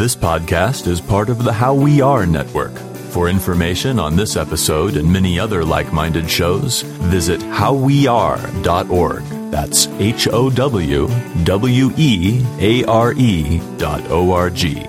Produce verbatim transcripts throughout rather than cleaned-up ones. This podcast is part of the How We Are Network. For information on this episode and many other like-minded shows, visit how we are dot org. That's H O W W E A R E dot O R G.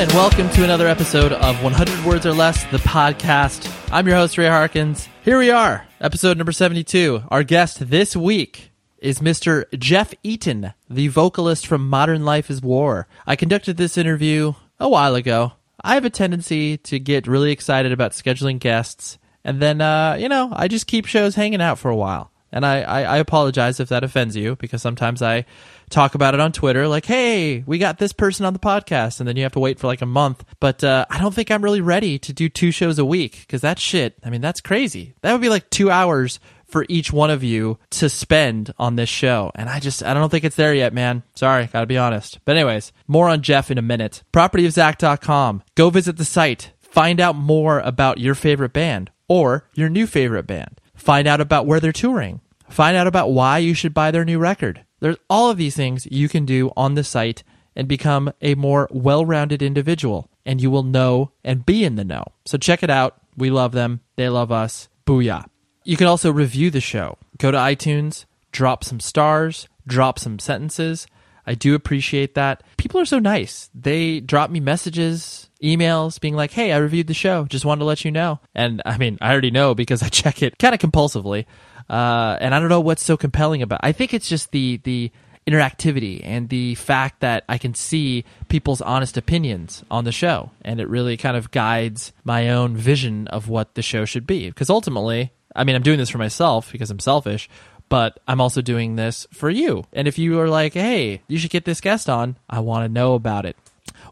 And welcome to another episode of one hundred words or Less, the podcast. I'm your host, Ray Harkins. Here we are, episode number seventy-two. Our guest this week is Mister Jeff Eaton, the vocalist from Modern Life Is War. I conducted this interview a while ago. I have a tendency to get really excited about scheduling guests, and then, uh, you know, I just keep shows hanging out for a while. And I, I, I apologize if that offends you, because sometimes I talk about it on Twitter, like, hey, we got this person on the podcast, and then you have to wait for like a month. But uh, I don't think I'm really ready to do two shows a week, because that shit, I mean, that's crazy. That would be like two hours for each one of you to spend on this show. And I just, I don't think it's there yet, man. Sorry, gotta be honest. But anyways, more on Jeff in a minute. property of zack dot com. Go visit the site. Find out more about your favorite band or your new favorite band. Find out about where they're touring. Find out about why you should buy their new record. There's all of these things you can do on the site and become a more well-rounded individual, and you will know and be in the know. So check it out. We love them. They love us. Booyah. You can also review the show. Go to iTunes, drop some stars, drop some sentences. I do appreciate that. People are so nice. They drop me messages, emails, being like, hey, I reviewed the show. Just wanted to let you know. And I mean, I already know because I check it kind of compulsively. Uh, and I don't know what's so compelling about it. I think it's just the the interactivity and the fact that I can see people's honest opinions on the show. And it really kind of guides my own vision of what the show should be. Because ultimately, I mean, I'm doing this for myself because I'm selfish, but I'm also doing this for you. And if you are like, hey, you should get this guest on, I want to know about it.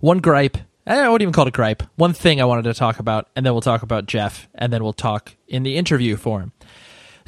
One gripe. I wouldn't even call it a gripe. One thing I wanted to talk about, and then we'll talk about Jeff, and then we'll talk in the interview for him.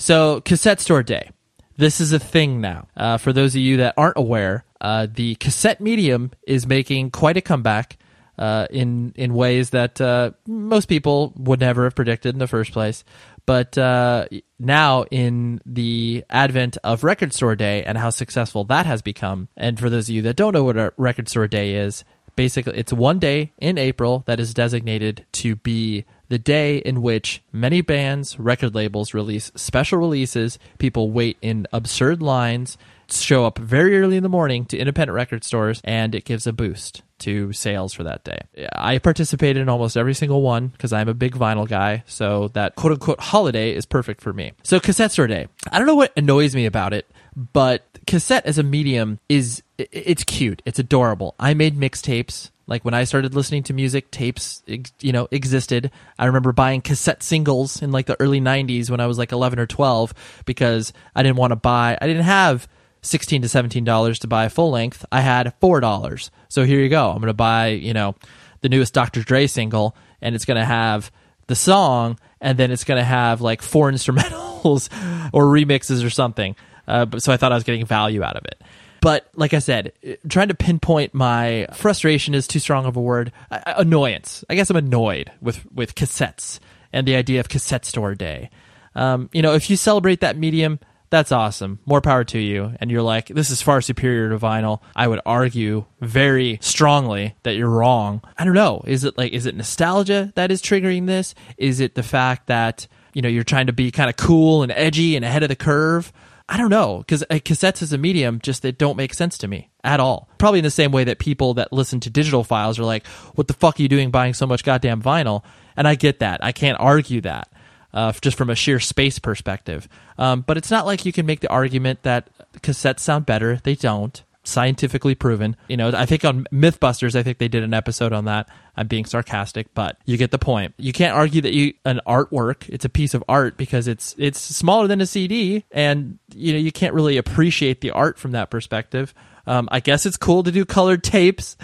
So, Cassette Store Day. This is a thing now. Uh, for those of you that aren't aware, uh, the cassette medium is making quite a comeback uh, in, in ways that uh, most people would never have predicted in the first place. But uh, now, in the advent of Record Store Day and how successful that has become, and for those of you that don't know what a Record Store Day is, basically it's one day in April that is designated to be the day in which many bands, record labels release special releases. People wait in absurd lines, show up very early in the morning to independent record stores, and it gives a boost to sales for that day. I participated in almost every single one because I'm a big vinyl guy, so that quote-unquote holiday is perfect for me. So Cassette Store Day. I don't know what annoys me about it, but cassette as a medium is, it's cute. It's adorable. I made mixtapes. Like when I started listening to music, tapes, you know, existed. I remember buying cassette singles in like the early nineties when I was like eleven or twelve because I didn't want to buy, I didn't have sixteen to seventeen dollars to buy a full length. I had four dollars. So here you go. I'm going to buy, you know, the newest Doctor Dre single, and it's going to have the song, and then it's going to have like four instrumentals or remixes or something. Uh, so I thought I was getting value out of it. But like I said, trying to pinpoint my frustration is too strong of a word. I, annoyance. I guess I'm annoyed with, with cassettes and the idea of Cassette Store Day. Um, you know, if you celebrate that medium, that's awesome. More power to you. And you're like, this is far superior to vinyl. I would argue very strongly that you're wrong. I don't know. Is it like, is it nostalgia that is triggering this? Is it the fact that, you know, you're trying to be kind of cool and edgy and ahead of the curve? I don't know, because cassettes as a medium, just it don't make sense to me at all. Probably in the same way that people that listen to digital files are like, what the fuck are you doing buying so much goddamn vinyl? And I get that. I can't argue that uh, just from a sheer space perspective. Um, but it's not like you can make the argument that cassettes sound better. They don't. Scientifically proven. You know, I think on Mythbusters, I think they did an episode on that. I'm being sarcastic, but you get the point. You can't argue that you an artwork. It's a piece of art because it's it's smaller than a C D, and you know you can't really appreciate the art from that perspective. Um, I guess it's cool to do colored tapes.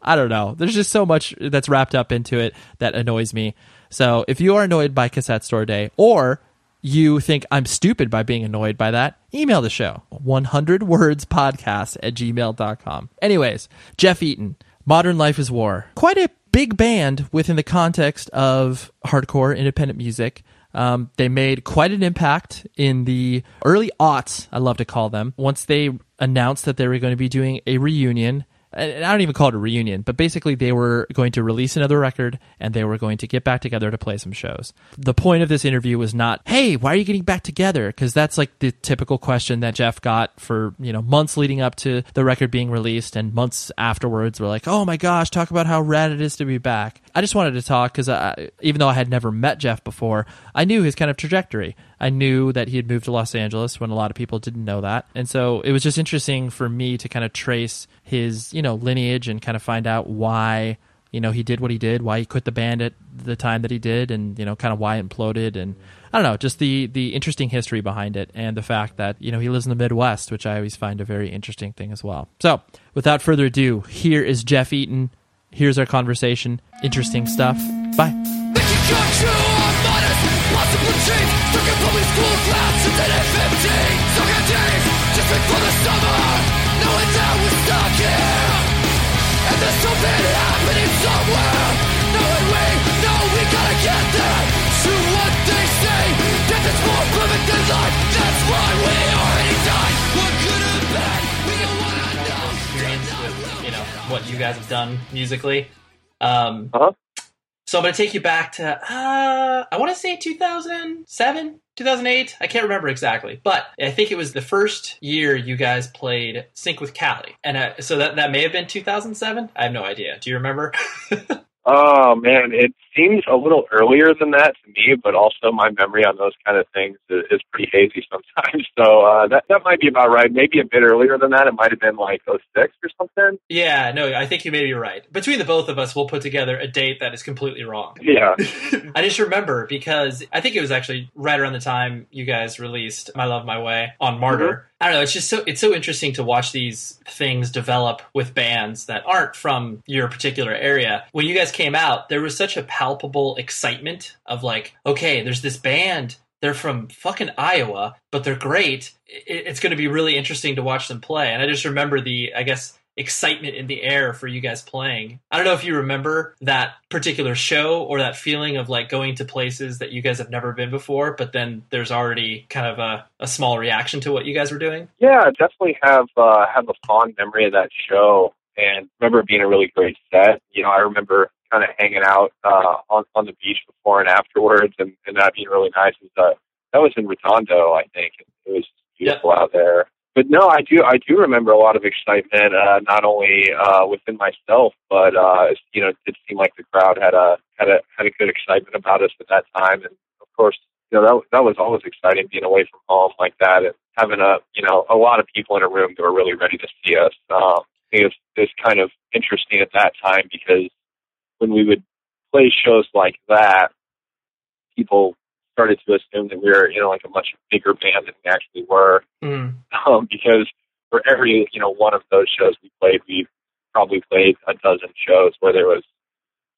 I don't know. There's just so much that's wrapped up into it that annoys me. So if you are annoyed by Cassette Store Day, or you think I'm stupid by being annoyed by that, email the show, one hundred words podcast at gmail dot com. Anyways, Jeff Eaton, Modern Life Is War. Quite a big band within the context of hardcore independent music. Um, they made quite an impact in the early aughts, I love to call them, once they announced that they were going to be doing a reunion. And I don't even call it a reunion, but basically they were going to release another record and they were going to get back together to play some shows. The point of this interview was not, hey, why are you getting back together? Because that's like the typical question that Jeff got for, you know, months leading up to the record being released, and months afterwards we're like, oh my gosh, talk about how rad it is to be back. I just wanted to talk because I, even though I had never met Jeff before, I knew his kind of trajectory. I knew that he had moved to Los Angeles when a lot of people didn't know that. And so it was just interesting for me to kind of trace his, you know, lineage and kind of find out why, you know, he did what he did, why he quit the band at the time that he did, and, you know, kind of why it imploded. And I don't know, just the, the interesting history behind it, and the fact that, you know, he lives in the Midwest, which I always find a very interesting thing as well. So without further ado, here is Jeff Eaton. Here's our conversation. Interesting stuff. Bye. You know what you guys have done musically. Um, uh-huh. So I'm going to take you back to, uh, I want to say two thousand seven, two thousand eight. I can't remember exactly, but I think it was the first year you guys played Sync with Cali. And I, so that, that may have been two thousand seven. I have no idea. Do you remember? Oh, man, it seems a little earlier than that to me, but also my memory on those kind of things is, is pretty hazy sometimes. So uh, that that might be about right. Maybe a bit earlier than that. It might have been like oh six or something. Yeah, no, I think you may be right. Between the both of us, we'll put together a date that is completely wrong. Yeah. I just remember because I think it was actually right around the time you guys released My Love My Way on Martyr. Mm-hmm. I don't know, it's just so it's so interesting to watch these things develop with bands that aren't from your particular area. When you guys came out, there was such a palpable excitement of like, okay, there's this band, they're from fucking Iowa, but they're great. It's going to be really interesting to watch them play. And I just remember the, I guess, excitement in the air for you guys playing. I don't know if you remember that particular show or that feeling of like going to places that you guys have never been before, but then there's already kind of a, a small reaction to what you guys were doing. Yeah, I definitely have uh, have a fond memory of that show, and remember it being a really great set. You know, I remember kind of hanging out uh, on on the beach before and afterwards, and, and that being really nice. It was, uh, that was in Rotondo, I think. It was beautiful yep. out there. But no, I do. I do remember a lot of excitement, uh, not only uh, within myself, but uh, you know, it did seem like the crowd had a had a had a good excitement about us at that time. And of course, you know, that that was always exciting, being away from home like that, and having a you know a lot of people in a room that were really ready to see us. Um, I think it was, it was kind of interesting at that time because when we would play shows like that, people started to assume that we were, you know, like a much bigger band than we actually were. Mm. Um, because for every, you know, one of those shows we played, we probably played a dozen shows where there was,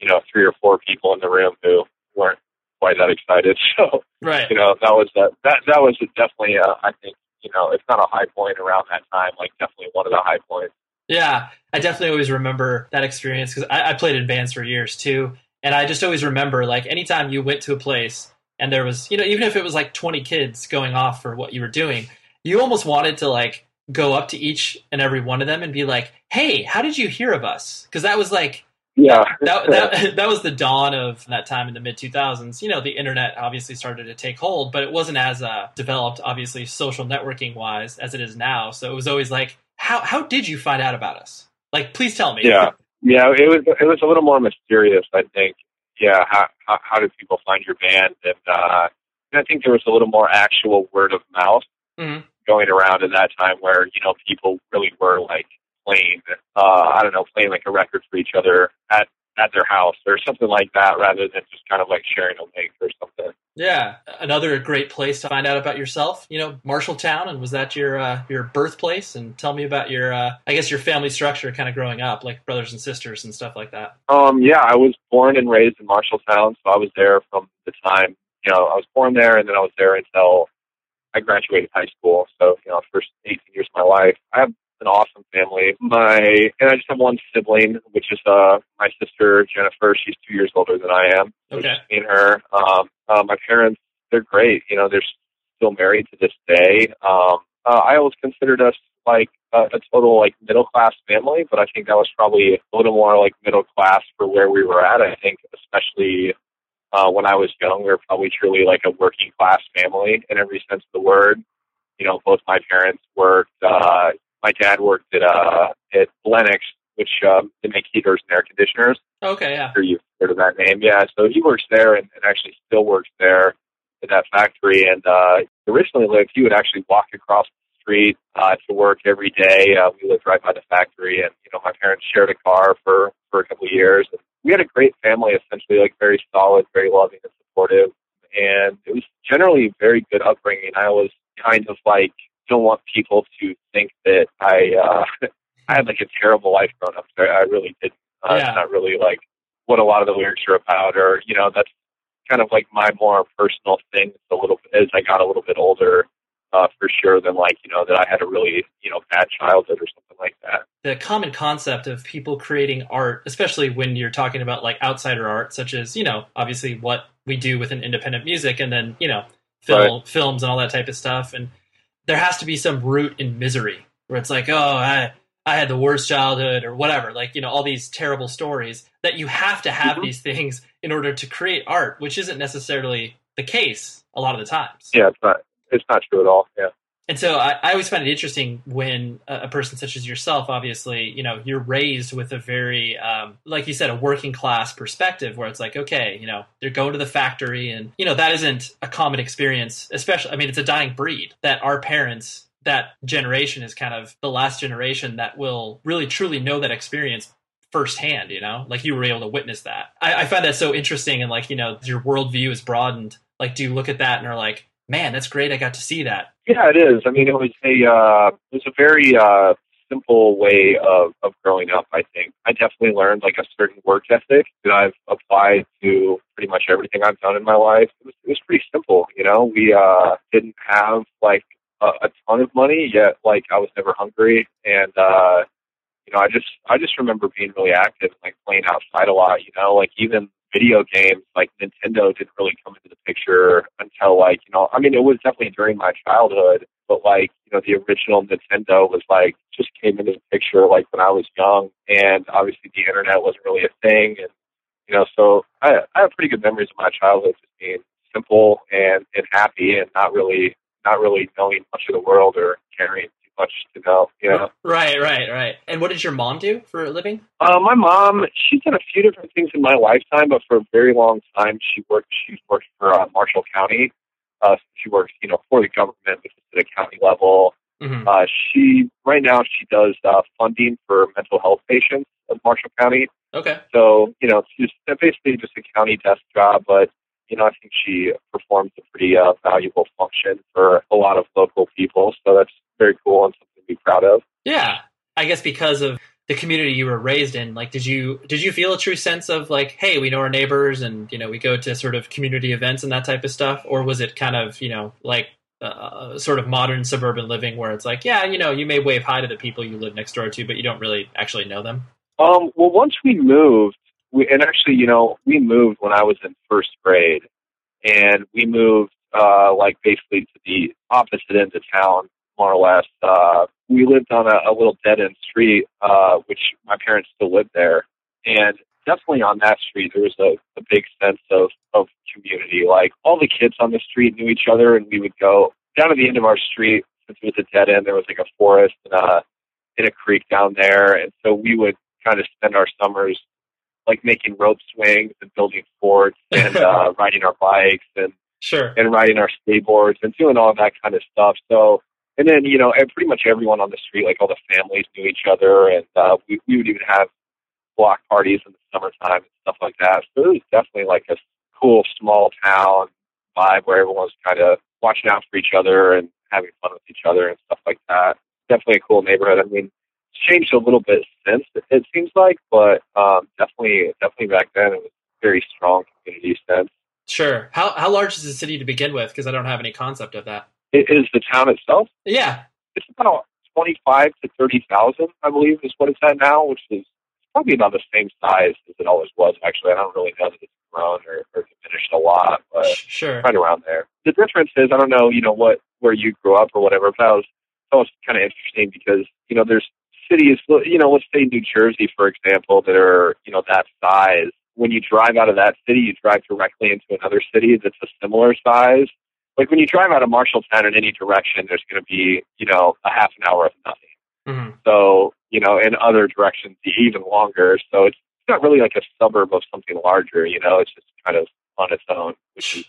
you know, three or four people in the room who weren't quite that excited. So, right. you know, that was, a, that, that was a definitely, a, I think, you know, it's not a high point around that time, like definitely one of the high points. Yeah. I definitely always remember that experience because I, I played in bands for years too. And I just always remember like anytime you went to a place and there was, you know, even if it was like twenty kids going off for what you were doing, you almost wanted to like go up to each and every one of them and be like, hey, how did you hear of us? Because that was like, yeah, that, that that was the dawn of that time in the mid two thousands. You know, the internet obviously started to take hold, but it wasn't as uh, developed, obviously, social networking wise as it is now. So it was always like, how how did you find out about us? Like, please tell me. Yeah, yeah, it was it was a little more mysterious, I think. Yeah, how, how how do people find your band? And, uh, and I think there was a little more actual word of mouth mm-hmm. going around at that time, where you know people really were like playing, uh, I don't know, playing like a record for each other at, at their house or something like that, rather than just kind of like sharing a link or something. Yeah, another great place to find out about yourself. You know, Marshalltown, and was that your uh, your birthplace? And tell me about your, uh, I guess, your family structure, kind of growing up, like brothers and sisters and stuff like that. Um, yeah, I was born and raised in Marshalltown, so I was there from the time you know, I was born there, and then I was there until I graduated high school. So, you know, first eighteen years of my life. I have an awesome family. My and I just have one sibling, which is uh, my sister Jennifer. She's two years older than I am. So okay. Just me and her. Um, uh, my parents, they're great. You know, they're still married to this day. Um, uh, I always considered us like uh, a total like middle class family, but I think that was probably a little more like middle class for where we were at. I think, especially uh, when I was young, we were probably truly like a working class family in every sense of the word. You know, both my parents worked. Uh, my dad worked at uh, at Lennox, which um, they make heaters and air conditioners. Okay, yeah. I'm sure you've heard of that name, yeah. So he works there, and, and actually still works there at that factory. And uh, originally, lived he would actually walk across street uh, to work every day. Uh, we lived right by the factory, and you know, my parents shared a car for, for a couple of years. And we had a great family, essentially, like very solid, very loving and supportive, and it was generally a very good upbringing. I was kind of like, don't want people to think that I uh, I had like a terrible life growing up. So I really didn't. Uh, yeah. It's not really like what a lot of the lyrics are about, or you know, that's kind of like my more personal thing. A little as I got a little bit older. Uh, for sure, than like, you know, that I had a really, you know, bad childhood or something like that. The common concept of people creating art, especially when you're talking about like outsider art, such as, you know, obviously what we do with an independent music and then, you know, film, right. films and all that type of stuff. And there has to be some root in misery where it's like, oh, I, I had the worst childhood or whatever, like, you know, all these terrible stories that you have to have mm-hmm. these things in order to create art, which isn't necessarily the case a lot of the times. Yeah, it's not. It's not true at all. Yeah. And so I, I always find it interesting when a, a person such as yourself, obviously, you know, you're raised with a very, um, like you said, a working class perspective where it's like, okay, you know, they're going to the factory and, you know, that isn't a common experience, especially, I mean, it's a dying breed that our parents, that generation is kind of the last generation that will really truly know that experience firsthand, you know, like you were able to witness that. I, I find that so interesting. And like, you know, your worldview is broadened. Like, do you look at that and are like, man, that's great. I got to see that. Yeah, it is. I mean, it was a uh, it was a very uh, simple way of, of growing up, I think. I definitely learned like a certain work ethic that I've applied to pretty much everything I've done in my life. It was, it was pretty simple, you know. We uh, didn't have like a, a ton of money, yet like I was never hungry. And, uh, you know, I just I just remember being really active and like playing outside a lot, you know, like even video games like Nintendo didn't really come into the picture until like, you know, I mean, it was definitely during my childhood, but like, you know, the original Nintendo was like, just came into the picture like when I was young, and obviously the internet wasn't really a thing. And, you know, so I, I have pretty good memories of my childhood just being simple and, and happy and not really, not really knowing much of the world or caring much to know, you know. Right, right, right. And what did your mom do for a living? Uh, my mom, she's done a few different things in my lifetime, but for a very long time, she worked. She worked for uh, Marshall County. Uh, she works, you know, for the government, which is at a county level. Mm-hmm. Uh, she right now she does uh, funding for mental health patients of Marshall County. Okay. So you know, she's basically just a county desk job, but you know, I think she performs a pretty uh, valuable function for a lot of local people. So that's very cool and something to be proud of. Yeah. I guess because of the community you were raised in, like, did you, did you feel a true sense of like, hey, we know our neighbors and, you know, we go to sort of community events and that type of stuff? Or was it kind of, you know, like uh, sort of modern suburban living where it's like, yeah, you know, you may wave hi to the people you live next door to, but you don't really actually know them? Um, well, once we moved, we, and actually, you know, we moved when I was in first grade, and we moved uh, like basically to the opposite end of town, more or less. Uh, we lived on a, a little dead-end street, uh, which my parents still live there. And definitely on that street, there was a, a big sense of, of community. Like, all the kids on the street knew each other, and we would go down to the end of our street. Since it was a dead end, there was like a forest and a, and a creek down there. And so we would kind of spend our summers like making rope swings and building forts and uh, riding our bikes and sure. and riding our skateboards and doing all that kind of stuff. So, and then, you know, pretty much everyone on the street, like all the families knew each other, and uh, we, we would even have block parties in the summertime and stuff like that. So it was definitely like a cool small town vibe where everyone was kind of watching out for each other and having fun with each other and stuff like that. Definitely a cool neighborhood. I mean, changed a little bit since, it seems like, but um, definitely, definitely back then it was a very strong community sense. Sure. How how large is the city to begin with? Because I don't have any concept of that. It is the town itself? Yeah. It's about twenty-five to thirty thousand, I believe, is what it's at now, which is probably about the same size as it always was. Actually, I don't really know that it's grown or, or diminished a lot, but sure, right around there. The difference is, I don't know, you know, what where you grew up or whatever, but that was that was kind of interesting because you know there's cities, you know, let's say New Jersey, for example, that are you know that size. When you drive out of that city, you drive directly into another city that's a similar size. Like when you drive out of Marshalltown in any direction, there's going to be, you know, a half an hour of nothing. Mm-hmm. So, you know, in other directions, even longer. So it's not really like a suburb of something larger, you know, it's just kind of on its own, which is,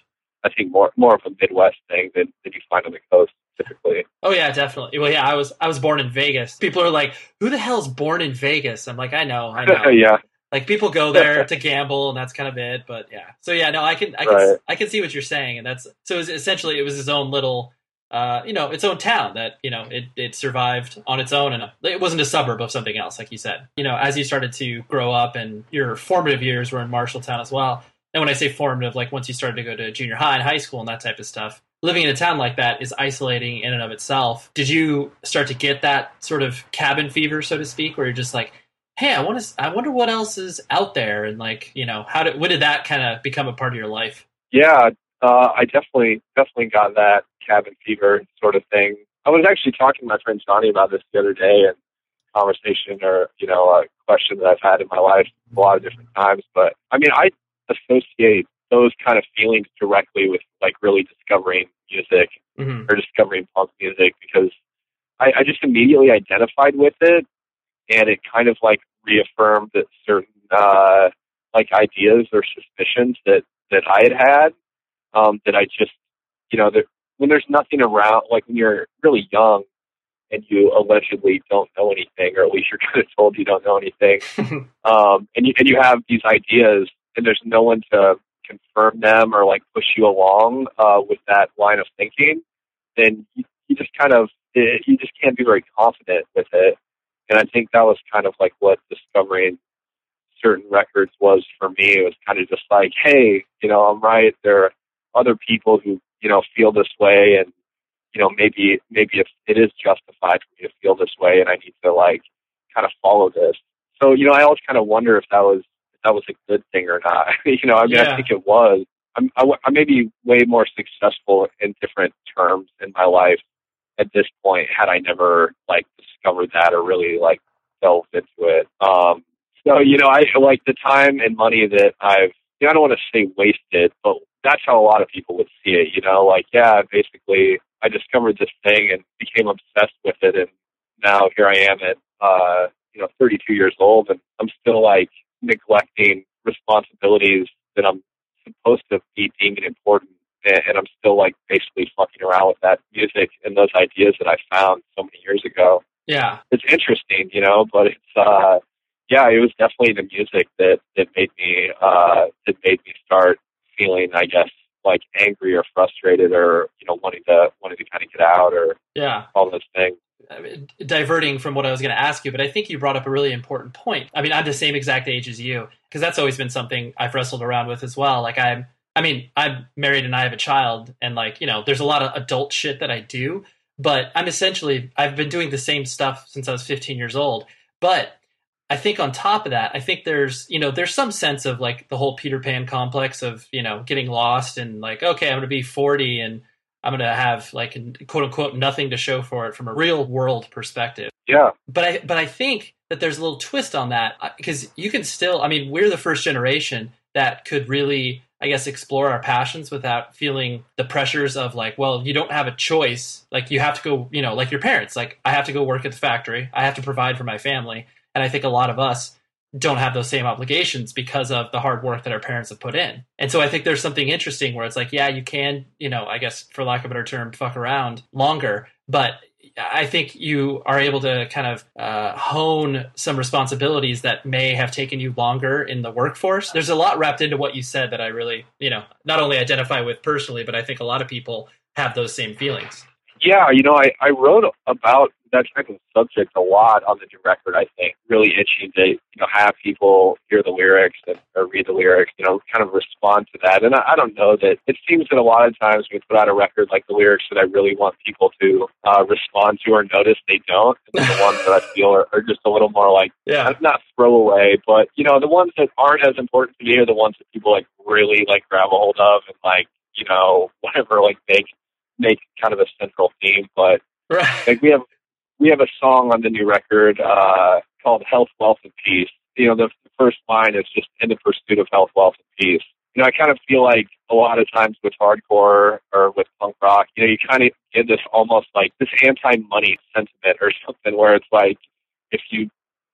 I think, more more of a Midwest thing than, than you find on the coast typically. Oh, yeah, definitely. Well, yeah, I was I was born in Vegas. People are like, who the hell's born in Vegas? I'm like, I know, I know. Yeah. Like people go there to gamble and that's kind of it, but yeah. So yeah, no, I can, I can, right. I can see what you're saying, and that's so. It was, essentially, it was his own little, uh, you know, its own town that you know it, it survived on its own, and it wasn't a suburb of something else, like you said. You know, as you started to grow up and your formative years were in Marshalltown as well. And when I say formative, like once you started to go to junior high and high school and that type of stuff, living in a town like that is isolating in and of itself. Did you start to get that sort of cabin fever, so to speak, where you're just like, hey, I want to. I wonder what else is out there, and like, you know, how did, when did that kind of become a part of your life? Yeah, uh, I definitely, definitely got that cabin fever sort of thing. I was actually talking to my friend Johnny about this the other day, and conversation or you know, a question that I've had in my life a lot of different times. But I mean, I associate those kind of feelings directly with like really discovering music mm-hmm. or discovering punk music because I, I just immediately identified with it. And it kind of like reaffirmed that certain uh, like ideas or suspicions that, that I had had um, that I just, you know, that when there's nothing around, like when you're really young and you allegedly don't know anything, or at least you're kind of told you don't know anything, um, and you and you have these ideas and there's no one to confirm them or like push you along uh, with that line of thinking, then you, you just kind of it, you just can't be very confident with it. And I think that was kind of like what discovering certain records was for me. It was kind of just like, hey, you know, I'm right. There are other people who, you know, feel this way. And, you know, maybe maybe if it is justified for me to feel this way and I need to, like, kind of follow this. So, you know, I always kind of wonder if that was if that was a good thing or not. you know, I mean, yeah. I think it was. I'm, I, I may be way more successful in different terms in my life at this point had I never, like, discovered that or really like delved into it. Um, so, you know, I like the time and money that I've, you know, I don't want to say wasted, but that's how a lot of people would see it, you know, like, yeah, basically I discovered this thing and became obsessed with it. And now here I am at, uh, you know, thirty-two years old and I'm still like neglecting responsibilities that I'm supposed to be deeming important. And I'm still like basically fucking around with that music and those ideas that I found so many years ago. Yeah. It's interesting, you know, but it's, uh, yeah, it was definitely the music that, that made me, uh, that made me start feeling, I guess, like angry or frustrated or, you know, wanting to, wanting to kind of get out or yeah, all those things. I mean, diverting from what I was going to ask you, but I think you brought up a really important point. I mean, I'm the same exact age as you, because that's always been something I've wrestled around with as well. Like I'm, I mean, I'm married and I have a child and like, you know, there's a lot of adult shit that I do, but I'm essentially, I've been doing the same stuff since I was fifteen years old. But I think on top of that, I think there's, you know, there's some sense of like the whole Peter Pan complex of, you know, getting lost and like, okay, I'm going to be forty and I'm going to have like, quote unquote, nothing to show for it from a real world perspective. Yeah. But I, but I think that there's a little twist on that because you can still, I mean, we're the first generation that could really, I guess, explore our passions without feeling the pressures of like, well, you don't have a choice. Like you have to go, you know, like your parents, like I have to go work at the factory. I have to provide for my family. And I think a lot of us don't have those same obligations because of the hard work that our parents have put in. And so I think there's something interesting where it's like, yeah, you can, you know, I guess for lack of a better term, fuck around longer, but I think you are able to kind of uh, hone some responsibilities that may have taken you longer in the workforce. There's a lot wrapped into what you said that I really, you know, not only identify with personally, but I think a lot of people have those same feelings. Yeah, you know, I, I wrote about that type of subject a lot on the new record, I think. Really itching to, you know, have people hear the lyrics and, or read the lyrics, you know, kind of respond to that. And I, I don't know that it seems that a lot of times we put out a record like the lyrics that I really want people to uh, respond to or notice, they don't. And the ones that I feel are, are just a little more like, yeah, not throwaway, but, you know, the ones that aren't as important to me are the ones that people like really like grab a hold of and like, you know, whatever, like make make kind of a central theme. But right. like we have we have a song on the new record uh, called Health, Wealth, and Peace. You know, the, the first line is just in the pursuit of health, wealth, and peace. You know, I kind of feel like a lot of times with hardcore or with punk rock, you know, you kind of get this almost like this anti-money sentiment or something where it's like if you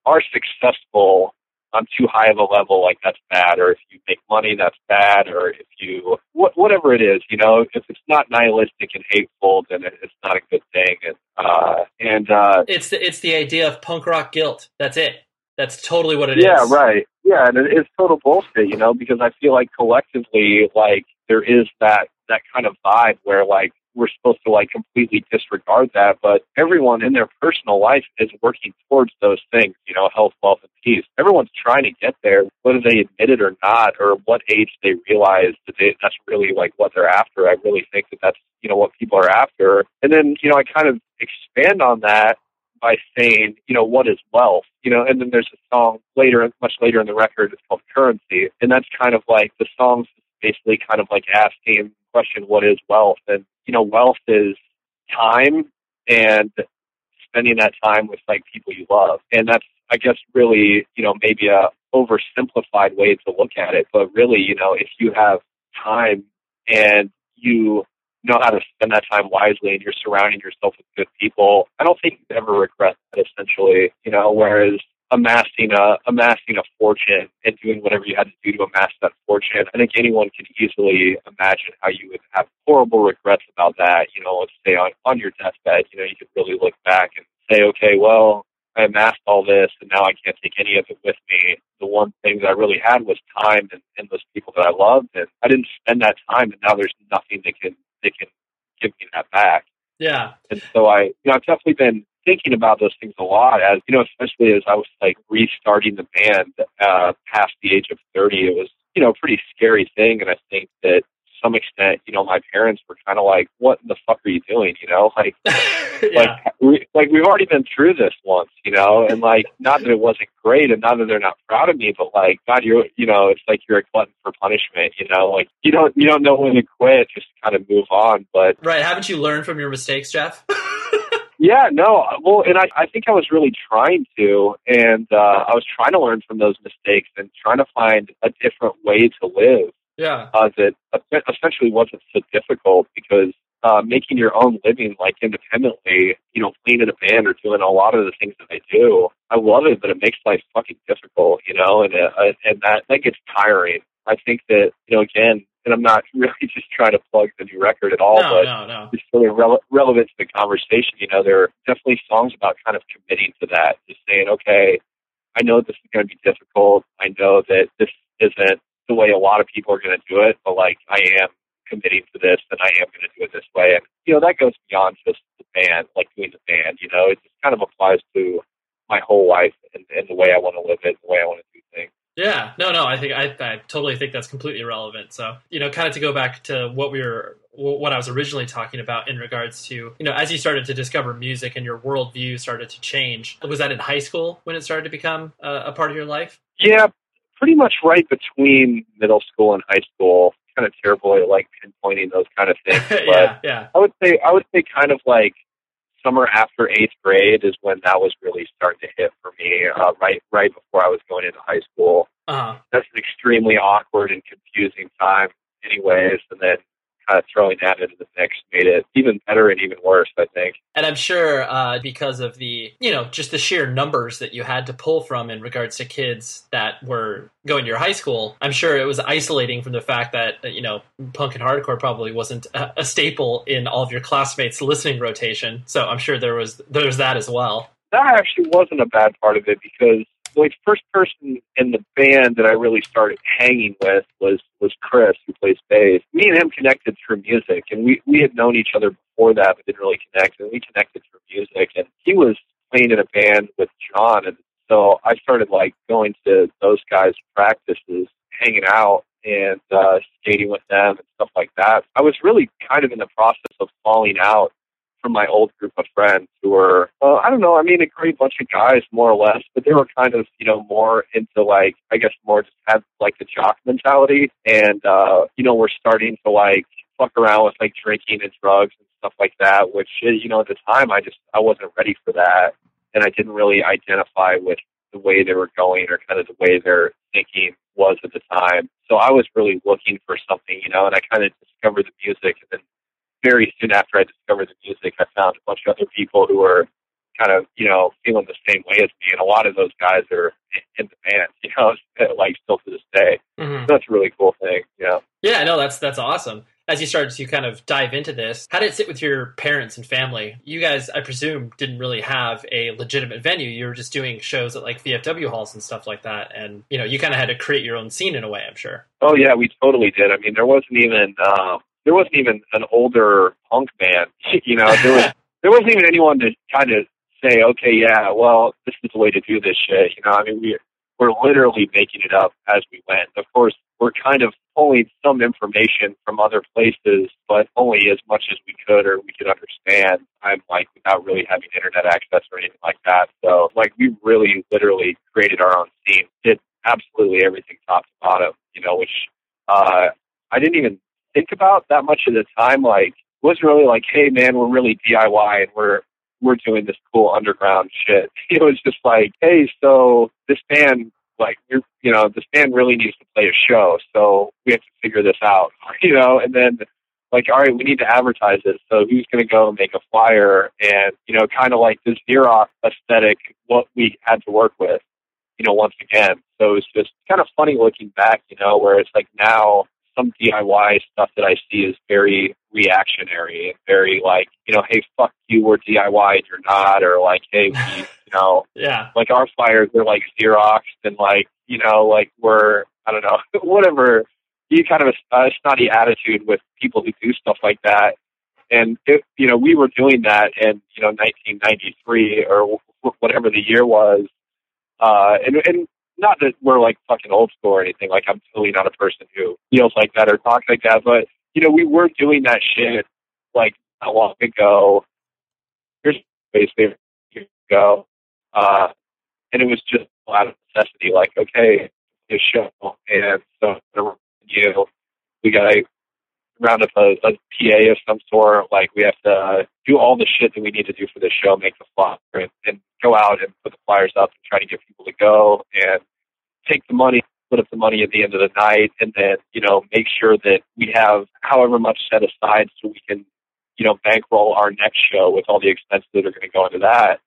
are successful on too high of a level, like that's bad, or if you make money, that's bad, or if you, wh- whatever it is, you know, if it's not nihilistic and hateful, then it, it's not a good thing. And, uh, and, uh, it's the, it's the idea of punk rock guilt. That's it. That's totally what it yeah, is. Yeah. Right. Yeah. And it, it's total bullshit, you know, because I feel like collectively, like there is that, that kind of vibe where like, we're supposed to like completely disregard that, but everyone in their personal life is working towards those things, you know, health, wealth, and peace. Everyone's trying to get there, whether they admit it or not, or what age they realize that they, that's really like what they're after. I really think that that's, you know, what people are after. And then, you know, I kind of expand on that by saying, you know, what is wealth? You know, and then there's a song later, much later in the record, it's called Currency. And that's kind of like the song's basically kind of like asking the question, what is wealth? And, you know, wealth is time and spending that time with like people you love. And that's, I guess, really, you know, maybe a oversimplified way to look at it. But really, you know, if you have time and you know how to spend that time wisely and you're surrounding yourself with good people, I don't think you'd ever regret that, essentially, you know, whereas amassing a amassing a fortune and doing whatever you had to do to amass that fortune, I think anyone can easily imagine how you would have horrible regrets about that. You know, let's say on, on your deathbed, you know, you could really look back and say, okay, well, I amassed all this and now I can't take any of it with me. The one thing that I really had was time and, and those people that I loved, and I didn't spend that time, and now there's nothing that can that can give me that back. Yeah. And so I, you know, I've definitely been thinking about those things a lot, as you know, especially as I was like restarting the band uh, past the age of thirty. It was, you know, a pretty scary thing, and I think that to some extent, you know, my parents were kind of like, "What in the fuck are you doing?" You know, like, yeah. like, we, like we've already been through this once, you know, and like, not that it wasn't great, and not that they're not proud of me, but like, God, you're, you know, it's like you're a glutton for punishment, you know, like you don't, you don't know when to quit, just kind of move on. But right, haven't you learned from your mistakes, Jeff? Yeah, no. Well, and I, I think I was really trying to, and uh, I was trying to learn from those mistakes and trying to find a different way to live. Yeah. Uh, that essentially wasn't so difficult, because uh, making your own living, like independently, you know, playing in a band or doing a lot of the things that I do, I love it, but it makes life fucking difficult, you know, and uh, and that, that gets tiring. I think that, you know, again, and I'm not really just trying to plug the new record at all, no, but no, no. It's really rele- relevant to the conversation. You know, there are definitely songs about kind of committing to that, just saying, okay, I know this is going to be difficult. I know that this isn't the way a lot of people are going to do it, but like, I am committing to this, and I am going to do it this way. And, you know, that goes beyond just the band, like doing the band, you know, it just kind of applies to my whole life and, and the way I want to live it, the way I want to do things. Yeah, no, no, I think I, I totally think that's completely relevant. So, you know, kind of to go back to what we were, what I was originally talking about in regards to, you know, as you started to discover music and your worldview started to change, was that in high school when it started to become uh, a part of your life? Yeah, pretty much right between middle school and high school. Kind of terrible at like pinpointing those kind of things. But yeah, yeah. I would say, I would say kind of like summer after eighth grade is when that was really starting to hit for me, uh, right right before I was going into high school. Uh-huh. That's an extremely awkward and confusing time anyways, and then kind of throwing that into the mix made it even better and even worse, I think. And I'm sure uh, because of the, you know, just the sheer numbers that you had to pull from in regards to kids that were going to your high school, I'm sure it was isolating from the fact that, you know, punk and hardcore probably wasn't a, a staple in all of your classmates' listening rotation. So I'm sure there was, there was that as well. That actually wasn't a bad part of it, because the first person in the band that I really started hanging with was, was Chris, who plays bass. Me and him connected through music, and we, we had known each other before that, but didn't really connect, and we connected through music, and he was playing in a band with John, and so I started, like, going to those guys' practices, hanging out, and uh, skating with them, and stuff like that. I was really kind of in the process of falling out from my old group of friends who were, uh, I don't know, I mean, a great bunch of guys, more or less, but they were kind of, you know, more into, like, I guess more just had, like, the jock mentality, and, uh, you know, we're starting to, like, fuck around with, like, drinking and drugs and stuff like that, which, you know, at the time, I just, I wasn't ready for that, and I didn't really identify with the way they were going or kind of the way their thinking was at the time, so I was really looking for something, you know, and I kind of discovered the music, and then very soon after I discovered the music, I found a bunch of other people who were kind of, you know, feeling the same way as me. And a lot of those guys are in the band, you know, like still to this day. Mm-hmm. So that's a really cool thing. Yeah. Yeah, no, that's, that's awesome. As you started to kind of dive into this, how did it sit with your parents and family? You guys, I presume, didn't really have a legitimate venue. You were just doing shows at like V F W halls and stuff like that. And, you know, you kind of had to create your own scene in a way, I'm sure. Oh yeah, we totally did. I mean, there wasn't even, uh, There wasn't even an older punk band, you know, there, was, there wasn't even anyone to kind of say, okay, yeah, well, this is the way to do this shit. You know, I mean, we, we're literally making it up as we went. Of course, we're kind of pulling some information from other places, but only as much as we could or we could understand. I'm like, without really having internet access or anything like that. So, like, we really literally created our own scene, did absolutely everything top to bottom, you know, which uh, I didn't even think about that much at the time. Like, it wasn't really like, hey man, we're really D I Y and we're we're doing this cool underground shit. It was just like, hey, so this band, like, you're, you know, this band really needs to play a show, so we have to figure this out, you know, and then like, all right, we need to advertise this, so who's going to go make a flyer, and, you know, kind of like this Xerox aesthetic, what we had to work with, you know, once again. So it's just kind of funny looking back, you know, where it's like now some D I Y stuff that I see is very reactionary and very like, you know, hey, fuck you, we're D I Y and you're not, or like, hey, we, you know, yeah, like our flyers are like Xerox and like, you know, like we're, I don't know, whatever, you kind of a, a snotty attitude with people who do stuff like that. And, if, you know, we were doing that in, you know, nineteen ninety-three or whatever the year was. Uh, and, and, Not that we're, like, fucking old school or anything. Like, I'm totally not a person who feels like that or talks like that. But, you know, we were doing that shit, like, not long ago. Here's basically years ago. Uh, and it was just out of necessity. Like, okay, it's a show. And so, you know, we got to round up a, a P A of some sort. Like, we have to do all the shit that we need to do for this show, make the flyer, and, and go out and put the flyers up and try to get people to go and take the money, put up the money at the end of the night, and then, you know, make sure that we have however much set aside so we can, you know, bankroll our next show with all the expenses that are going to go into that.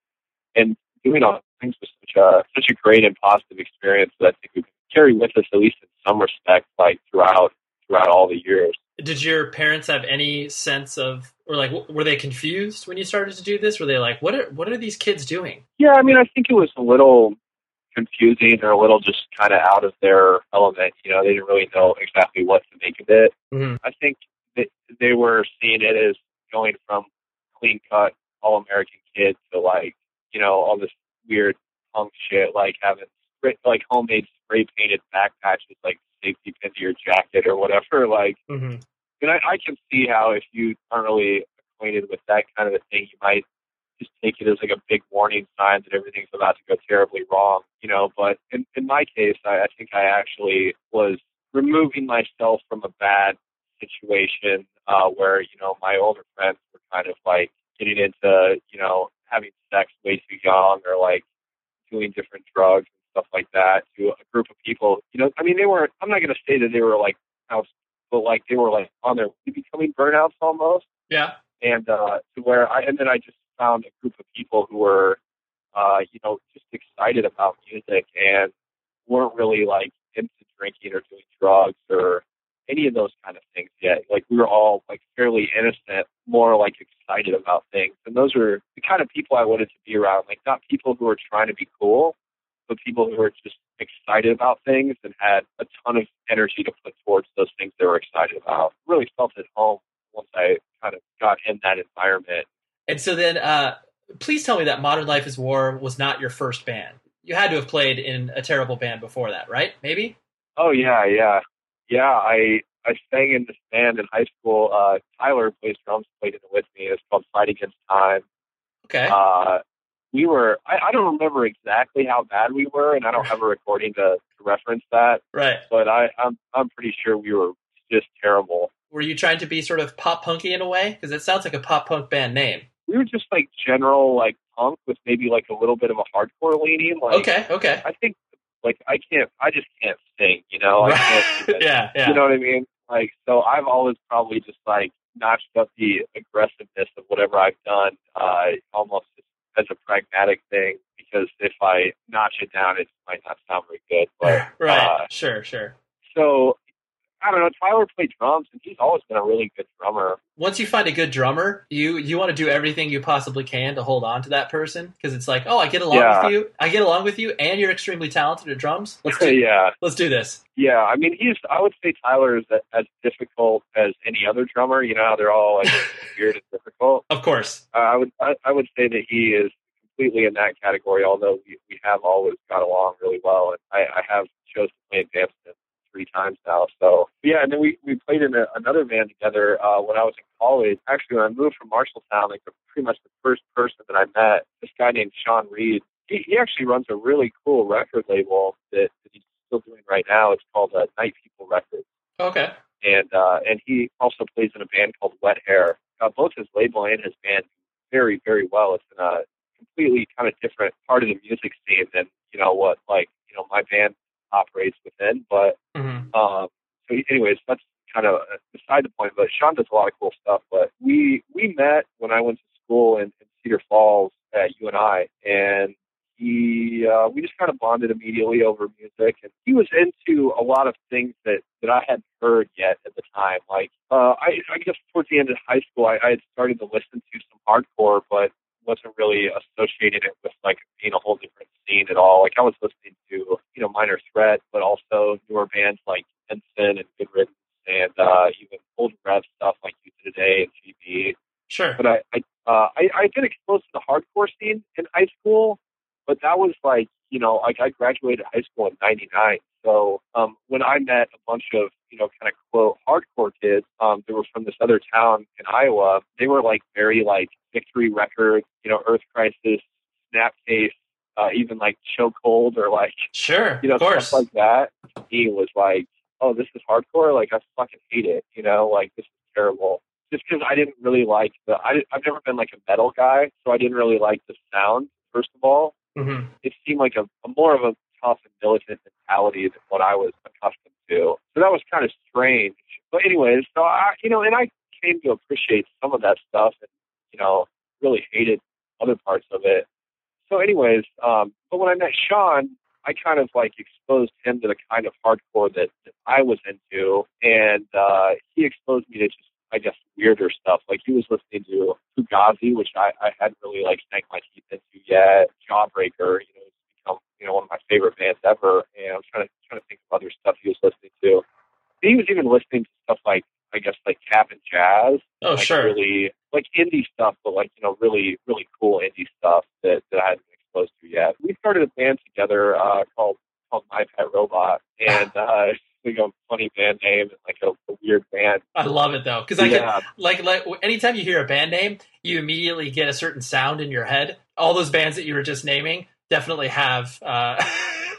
And doing all things was such a, such a great and positive experience that I think we carry with us, at least in some respect, like throughout, throughout all the years. Did your parents have any sense of, or like, were they confused when you started to do this? Were they like, what are, what are these kids doing? Yeah, I mean, I think it was a little confusing or a little just kind of out of their element. You know, they didn't really know exactly what to make of it. Mm-hmm. I think that they were seeing it as going from clean cut, all American kid to like, you know, all this weird punk shit, like having like homemade spray painted back patches, like safety pin to your jacket or whatever. Like, mm-hmm. And I, I can see how if you aren't really acquainted with that kind of a thing, you might just take it as like a big warning sign that everything's about to go terribly wrong, you know. But in, in my case, I, I think I actually was removing myself from a bad situation uh, where, you know, my older friends were kind of like getting into, you know, having sex way too young or like doing different drugs and stuff like that to a group of people. You know, I mean, they were, I'm not going to say that they were like house, but like they were like on their way becoming burnouts almost. Yeah. And uh, to where I, and then I just found a group of people who were, uh, you know, just excited about music and weren't really like into drinking or doing drugs or any of those kind of things yet. Like we were all like fairly innocent, more like excited about things. And those are the kind of people I wanted to be around. Like not people who are trying to be cool, but people who were just excited about things and had a ton of energy to put towards those things they were excited about. Really felt at home once I kind of got in that environment. And so then, uh, please tell me that Modern Life Is War was not your first band. You had to have played in a terrible band before that, right? Maybe? Oh, yeah, yeah. Yeah, I I sang in this band in high school. Uh, Tyler plays drums, played in it with me. It's called Fight Against Time. Okay. Uh, we were, I, I don't remember exactly how bad we were, and I don't have a recording to, to reference that. Right. But I, I'm, I'm pretty sure we were just terrible. Were you trying to be sort of pop-punky in a way? Because it sounds like a pop-punk band name. We were just like general like punk with maybe like a little bit of a hardcore leaning. Like, okay, okay. I think like I can't, I just can't sing, you know. Right. I can't, yeah, yeah. You know what I mean? Like, so I've always probably just like notched up the aggressiveness of whatever I've done, uh, almost as a pragmatic thing, because if I notch it down, it might not sound very good. But right, uh, sure, sure. So I don't know. Tyler played drums, and he's always been a really good drummer. Once you find a good drummer, you, you want to do everything you possibly can to hold on to that person, because it's like, oh, I get along yeah. with you. I get along with you, and you're extremely talented at drums. Let's do, yeah. let's do this. Yeah, I mean, he's. I would say Tyler is as difficult as any other drummer. You know how they're all like, weird and difficult. Of course, uh, I would. I, I would say that he is completely in that category. Although we, we have always got along really well, and I, I have chosen to play in dance three times now. So yeah, and then we, we played in a, another band together uh, when I was in college. Actually, when I moved from Marshalltown, like pretty much the first person that I met, this guy named Sean Reed. He, he actually runs a really cool record label that, that he's still doing right now. It's called uh, Night People Records. Okay. And uh, and he also plays in a band called Wet Hair. Uh, both his label and his band very, very well. It's in a completely kind of different part of the music scene than, you know, what like, you know, my band operates within, but mm-hmm. um so anyways, that's kind of beside the point, but Sean does a lot of cool stuff. But we we met when I went to school in, in Cedar Falls at U N I, and he uh we just kind of bonded immediately over music, and he was into a lot of things that that I hadn't heard yet at the time. Like uh I, I guess towards the end of high school I, I had started to listen to some hardcore, but wasn't really associated it with like being a whole different scene at all. Like I was listening to, you know, Minor Threat, but also newer bands like Ensign and Good Riddance, and uh, even old rev stuff like You Do Today and T V. Sure. But I I, uh, I I get exposed to the hardcore scene in high school, but that was like, you know, like I graduated high school in ninety-nine. So um, when I met a bunch of, you know, kind of quote hardcore kids um, that were from this other town in Iowa, they were like very like Victory Records, you know, Earth Crisis, Snapcase, uh, even like Chokehold or like, sure, you know, stuff like that. He was like, oh, this is hardcore. Like I fucking hate it. You know, like this is terrible. Just because I didn't really like the, I, I've never been like a metal guy, so I didn't really like the sound, first of all. Mm-hmm. It seemed like a, a more of a tough and militant mentality than what I was accustomed to. So that was kind of strange. But anyways, so I, you know, and I came to appreciate some of that stuff and, you know, really hated other parts of it. So anyways, um, but when I met Sean, I kind of like exposed him to the kind of hardcore that, that I was into. And uh, he exposed me to just, I guess, weirder stuff. Like he was listening to Fugazi, which I, I hadn't really like sank my teeth into yet. Jawbreaker, you know, it's become, you know, one of my favorite bands ever. And I was trying to trying to think of other stuff he was listening to. And he was even listening to stuff like, I guess, like Cap and Jazz. Oh, like sure. Really, like indie stuff, but like, you know, really, really cool indie stuff that, that I hadn't been exposed to yet. We started a band together uh, called called My Pet Robot, and uh, we got a funny band name and like a, a weird band. I love it though, because I yeah. can, like like anytime you hear a band name, you immediately get a certain sound in your head. All those bands that you were just naming definitely have uh,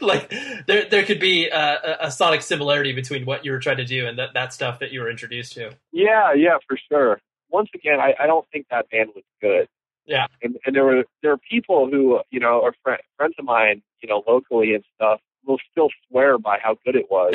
like there there could be a, a sonic similarity between what you were trying to do and that that stuff that you were introduced to. Yeah, yeah, for sure. Once again, I, I don't think that band was good. Yeah, and, and there were there are people who, you know, are friend, friends of mine, you know, locally and stuff, will still swear by how good it was.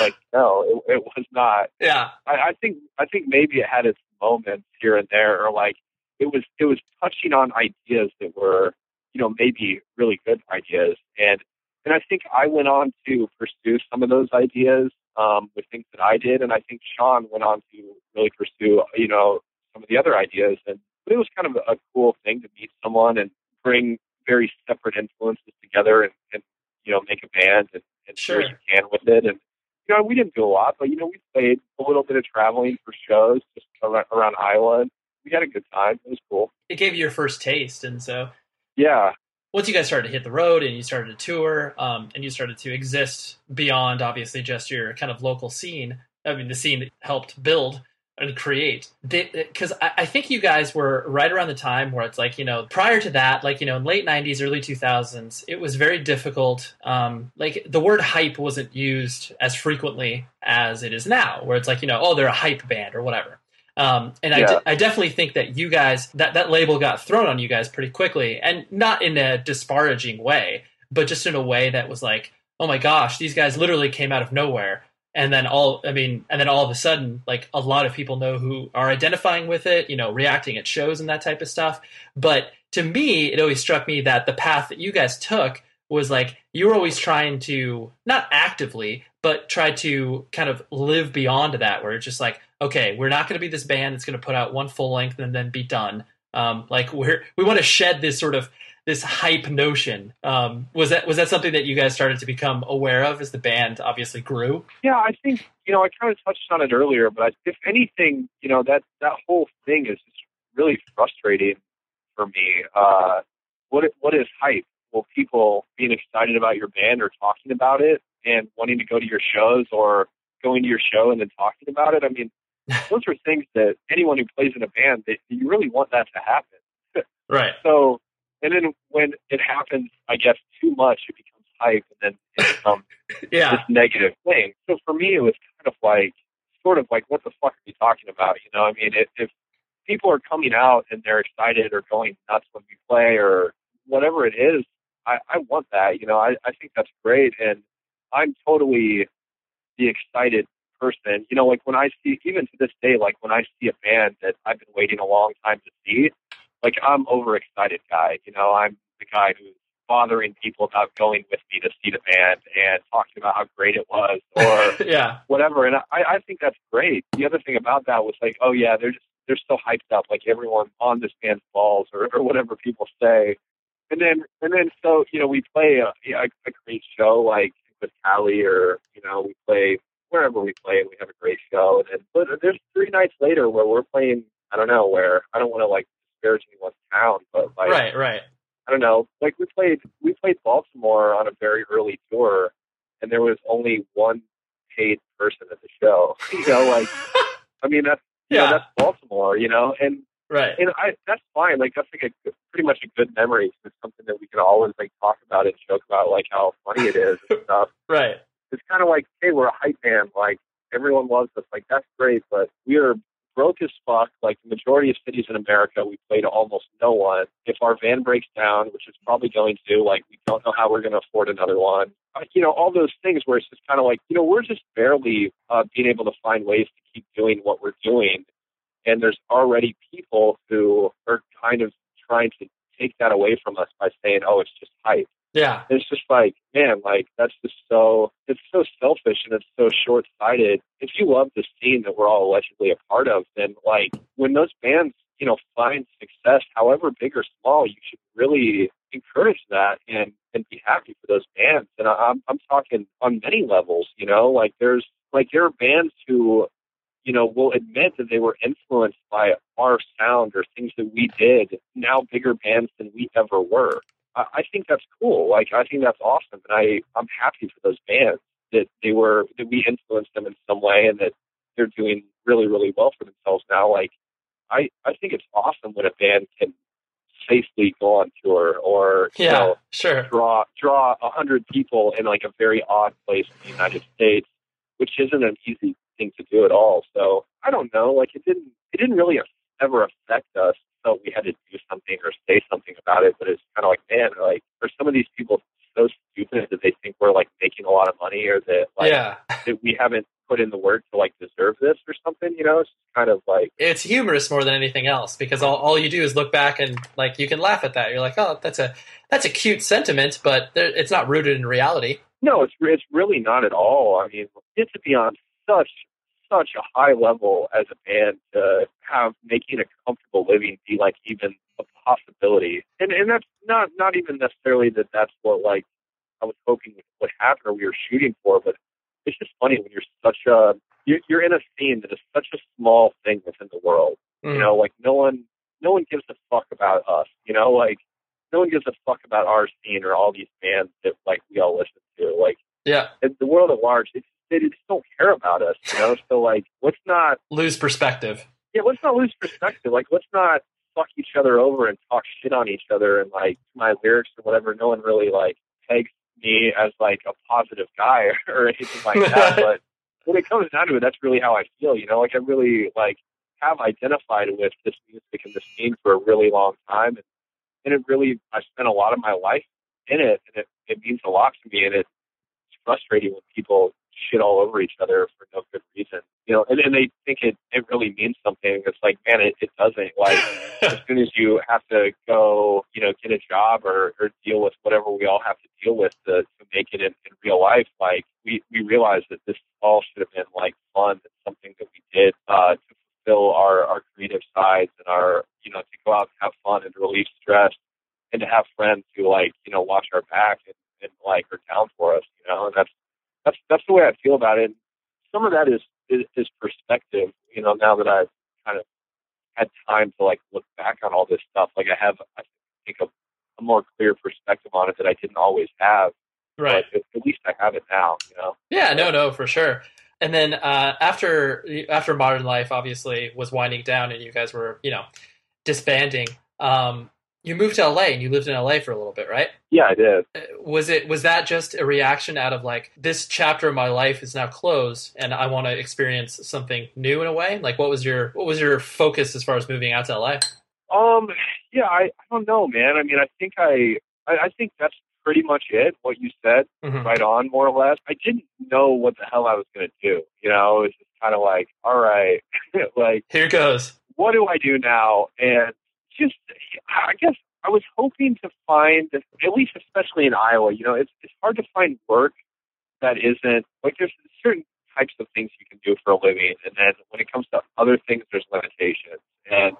Like, no, it, it was not. Yeah, I, I think I think maybe it had its moments here and there, or like it was it was touching on ideas that were, you know, maybe really good ideas, and and I think I went on to pursue some of those ideas um, with things that I did, and I think Sean went on to really pursue, you know, some of the other ideas, and but it was kind of a cool thing to meet someone and bring very separate influences together and, and you know, make a band and, and sure. do what you can with it. And, you know, we didn't do a lot, but, you know, we played a little bit of traveling for shows just around, around Iowa. And we had a good time. It was cool. It gave you your first taste. And so, yeah, once you guys started to hit the road and you started to tour um, and you started to exist beyond, obviously, just your kind of local scene. I mean, the scene that helped build and create, because I, I think you guys were right around the time where it's like, you know, prior to that, like, you know, in late nineties, early two thousands, it was very difficult. Um, like the word hype wasn't used as frequently as it is now, where it's like, you know, oh, they're a hype band or whatever. Um, and yeah. I, de- I definitely think that you guys, that, that label got thrown on you guys pretty quickly, and not in a disparaging way, but just in a way that was like, oh my gosh, these guys literally came out of nowhere. And then all, I mean, and then all of a sudden, like a lot of people know who are identifying with it, you know, reacting at shows and that type of stuff. But to me, it always struck me that the path that you guys took was like, you were always trying to, not actively, but try to kind of live beyond that, where it's just like, okay, we're not going to be this band that's going to put out one full length and then be done. Um, like we're, we want to shed this sort of, this hype notion. Um, was that was that something that you guys started to become aware of as the band obviously grew? Yeah, I think, you know, I kind of touched on it earlier, but I, if anything, you know, that, that whole thing is just really frustrating for me. Uh, what What is hype? Well, people being excited about your band or talking about it and wanting to go to your shows, or going to your show and then talking about it. I mean, those are things that anyone who plays in a band, they, you really want that to happen. Right. So, and then when it happens, I guess, too much, it becomes hype, and then it becomes yeah. this negative thing. So for me, it was kind of like, sort of like, what the fuck are you talking about? You know, I mean, if, if people are coming out and they're excited or going nuts when we play or whatever it is, I, I want that. You know, I, I think that's great. And I'm totally the excited person. You know, like when I see, even to this day, like when I see a band that I've been waiting a long time to see, like, I'm overexcited guy, you know, I'm the guy who's bothering people about going with me to see the band and talking about how great it was or yeah. whatever. And I, I think that's great. The other thing about that was like, oh yeah, they're just, they're so hyped up. Like everyone on this band's balls or, or whatever people say. And then, and then, so, you know, we play a, a, a great show, like with Cali, or, you know, we play wherever we play and we have a great show. And then, but there's three nights later where we're playing, I don't know where, I don't want to like, anyone's town, but like right, right. I don't know. Like we played, we played Baltimore on a very early tour, and there was only one paid person at the show. You know, like I mean, that's yeah, you know, that's Baltimore. You know, and right, and I that's fine. Like that's like a pretty much a good memory. It's something that we can always like talk about and joke about, like how funny it is and stuff. Right. It's kind of like, hey, we're a hype band. Like everyone loves us. Like that's great, but we are broke as fuck. Like the majority of cities in America, we play to almost no one. If our van breaks down, which is probably going to, like, we don't know how we're going to afford another one. You know, all those things where it's just kind of like, you know, we're just barely uh, being able to find ways to keep doing what we're doing. And there's already people who are kind of trying to take that away from us by saying, oh, it's just hype. Yeah. And it's just like, man, like that's just so, it's so selfish and it's so short-sighted. If you love the scene that we're all allegedly a part of, then like when those bands, you know, find success, however big or small, you should really encourage that and, and be happy for those bands. And I, I'm, I'm talking on many levels, you know, like there's like, there are bands who, you know, will admit that they were influenced by our sound or things that we did, now bigger bands than we ever were. I think that's cool. Like, I think that's awesome. And I, I'm happy for those bands that they were, that we influenced them in some way and that they're doing really, really well for themselves now. Like, I, I think it's awesome when a band can safely go on tour or, you yeah, know, sure. draw, draw a hundred people in like a very odd place in the United States, which isn't an easy thing to do at all. So I don't know, like it didn't, it didn't really ever affect us. So we had to do something or say something about it, but it's kind of like, man, like, are some of these people so stupid that they think we're like making a lot of money or that like yeah. that we haven't put in the work to like deserve this or something, you know? It's kind of like, it's humorous more than anything else, because all, all you do is look back and like you can laugh at that. You're like, oh, that's a that's a cute sentiment, but there, it's not rooted in reality. No, it's it's really not at all. I mean, it's beyond such. such a high level as a band to have making a comfortable living be like even a possibility. And and that's not, not even necessarily that that's what like I was hoping would happen or we were shooting for. But it's just funny when you're such a, you're, you're in a scene that is such a small thing within the world. Mm. You know, like no one, no one gives a fuck about us, you know, like no one gives a fuck about our scene or all these bands that like we all listen to. Like, yeah, the world at large, it's, they just don't care about us, you know? So, like, let's not... lose perspective. Yeah, let's not lose perspective. Like, let's not fuck each other over and talk shit on each other and, like, my lyrics or whatever. No one really, like, pegs me as, like, a positive guy or anything like that. But when it comes down to it, that's really how I feel, you know? Like, I really, like, have identified with this music and this scene for a really long time. And, and it really... I spent a lot of my life in it, and it, it means a lot to me, and it's frustrating when people... shit all over each other for no good reason, you know, and, and they think it, it really means something. It's like, man, it, it doesn't. Like, as soon as you have to go, you know, get a job or, or deal with whatever we all have to deal with to, to make it in, in real life, like, we, we realize that this all should have been, like, fun. It's something that we did uh, to fulfill our, our creative sides and our, you know, to go out and have fun and relieve stress and to have friends who, like, you know, watch our back and, and like, are down for us, you know, and that's That's that's the way I feel about it. Some of that is, is is perspective, you know. Now that I've kind of had time to like look back on all this stuff, like I have, I think a, a more clear perspective on it that I didn't always have. Right. But at least I have it now, you know. Yeah. No. No. For sure. And then uh, after after Modern Life obviously was winding down, and you guys were you know disbanding. Um, You moved to L A and you lived in L A for a little bit, right? Yeah, I did. Was it was that just a reaction out of like, this chapter of my life is now closed and I want to experience something new in a way? Like, what was your what was your focus as far as moving out to L A? Um, yeah, I, I don't know, man. I mean, I think I, I I think that's pretty much it. What you said, mm-hmm. right on, more or less. I didn't know what the hell I was going to do. You know, it's just kind of like, all right, like here goes. What do I do now? And just, I guess I was hoping to find, at least especially in Iowa, you know, it's it's hard to find work that isn't, like there's certain types of things you can do for a living, and then when it comes to other things, there's limitations. And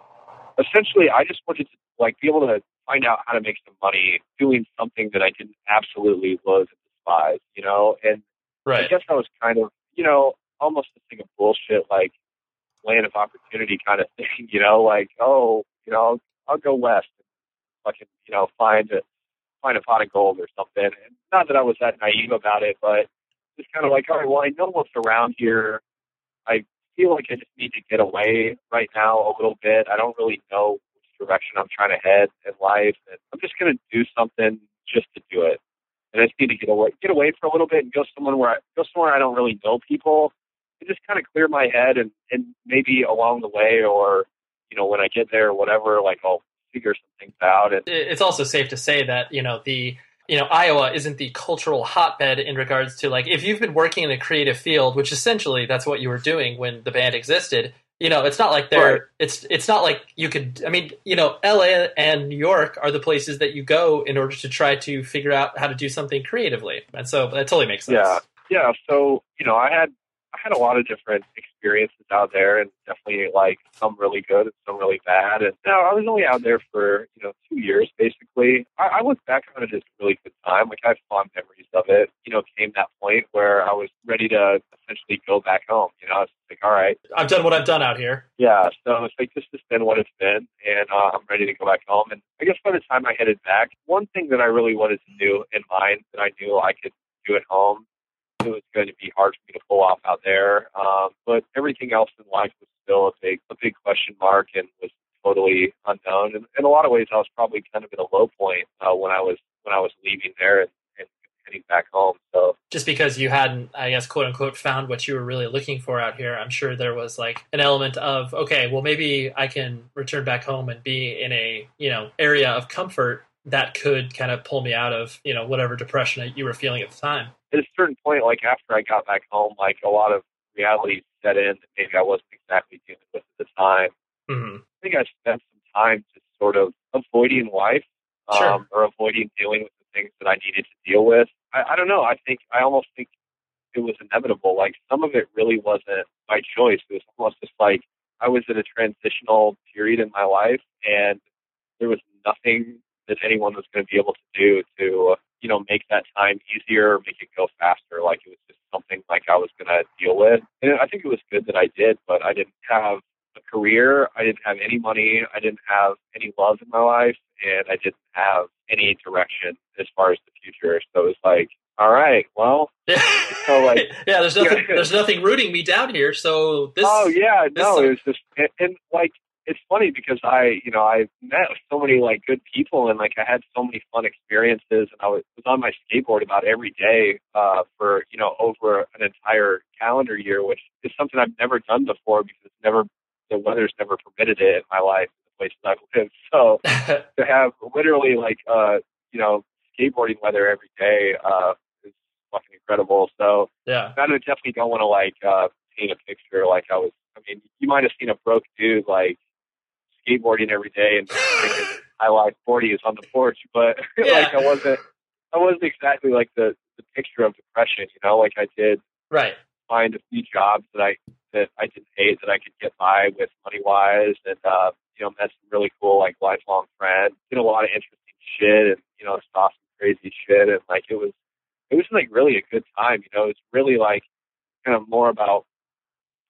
essentially, I just wanted to, like, be able to find out how to make some money doing something that I didn't absolutely loathe and despise, you know? And right. I guess I was kind of, you know, almost this thing of bullshit, like, land of opportunity kind of thing, you know? Like, oh, you know, I'll go west and fucking, you know, find a, find a pot of gold or something. And not that I was that naive about it, but just kind of like, all right, well, I know what's around here. I feel like I just need to get away right now a little bit. I don't really know which direction I'm trying to head in life. And I'm just going to do something just to do it. And I just need to get away, get away for a little bit and go somewhere where I, go somewhere I don't really know people and just kind of clear my head and, and maybe along the way or, you know, when I get there or whatever, like I'll figure some things out. And it's also safe to say that, you know, the, you know, Iowa isn't the cultural hotbed in regards to like, if you've been working in a creative field, which essentially that's what you were doing when the band existed, you know, it's not like there, right. it's, it's not like you could, I mean, you know, L A and New York are the places that you go in order to try to figure out how to do something creatively. And so that totally makes sense. Yeah. Yeah. So, you know, I had, I had a lot of different experiences out there and definitely like some really good and some really bad. And you know, I was only out there for, you know, two years, basically. I, I look back on it as a really good time. Like I have fond memories of it, you know, came that point where I was ready to essentially go back home. You know, I was like, all right, I've done what I've done out here. Yeah. So it's like, this has been what it's been and uh, I'm ready to go back home. And I guess by the time I headed back, one thing that I really wanted to do in mind that I knew I could do at home, it was going to be hard for me to pull off out there. Um, but everything else in life was still a big, a big question mark and was totally unknown. And in a lot of ways, I was probably kind of at a low point uh, when I was when I was leaving there and, and heading back home. So just because you hadn't, I guess, quote unquote, found what you were really looking for out here, I'm sure there was like an element of, okay, well, maybe I can return back home and be in a, you know, area of comfort that could kind of pull me out of, you know, whatever depression you were feeling at the time. At a certain point, like after I got back home, like a lot of reality set in that maybe I wasn't exactly dealing with at the time. Mm-hmm. I think I spent some time just sort of avoiding life um, sure. or avoiding dealing with the things that I needed to deal with. I, I don't know. I think I almost think it was inevitable. Like some of it really wasn't my choice. It was almost just like I was in a transitional period in my life and there was nothing that anyone was going to be able to do to you know, make that time easier, make it go faster. Like, it was just something like I was going to deal with. And I think it was good that I did, but I didn't have a career. I didn't have any money. I didn't have any love in my life, and I didn't have any direction as far as the future. So it was like, all right, well, so like, yeah, there's nothing, there's nothing rooting me down here. So this, oh yeah, this no, is, it was just, and, and like, it's funny because I, you know, I met so many like good people, and like I had so many fun experiences, and I was, was on my skateboard about every day uh, for, you know, over an entire calendar year, which is something I've never done before because it's never, the weather's never permitted it in my life, in the places I've lived. So to have literally like, uh, you know, skateboarding weather every day uh, is fucking incredible. So yeah, I definitely don't want to like uh, paint a picture like I was, I mean, you might have seen a broke dude like skateboarding every day and I-forty is on the porch, but yeah. like I wasn't, I wasn't exactly like the, the picture of depression, you know, like I did right. find a few jobs that I, that I didn't hate, that I could get by with money wise. And, uh, you know, met some really cool, like lifelong friends, did a lot of interesting shit and, you know, saw some crazy shit. And like, it was, it was like really a good time, you know, it's really like kind of more about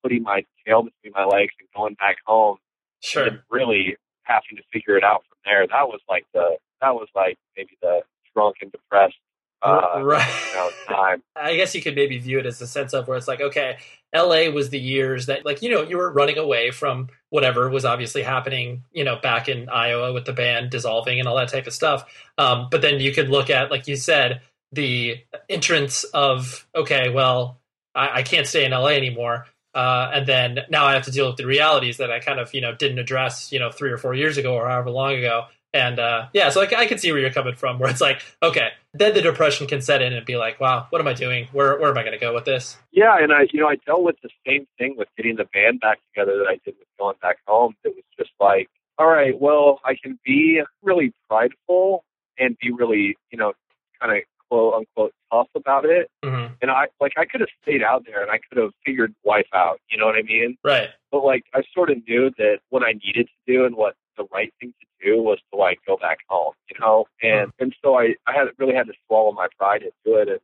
putting my tail between my legs and going back home. Sure. And really having to figure it out from there. That was like the, that was like maybe the drunk and depressed uh, right. you know, time. I guess you could maybe view it as a sense of where it's like, okay, L A was the years that like, you know, you were running away from whatever was obviously happening, you know, back in Iowa with the band dissolving and all that type of stuff. Um, but then you could look at, like you said, the entrance of, okay, well, I, I can't stay in L A anymore. Uh, and then now I have to deal with the realities that I kind of, you know, didn't address, you know, three or four years ago or however long ago. And uh, yeah, so like, I can see where you're coming from, where it's like, okay, then the depression can set in and be like, wow, what am I doing? Where where am I going to go with this? Yeah, and I, you know, I dealt with the same thing with getting the band back together that I did with going back home. It was just like, all right, well, I can be really prideful and be really, you know, kind of quote unquote tough about it. Mm-hmm. And I like I could have stayed out there and I could have figured life out, you know what I mean? Right. But like I sort of knew that what I needed to do and what the right thing to do was to like go back home, you know? And mm-hmm. and so I, I had really had to swallow my pride into it. And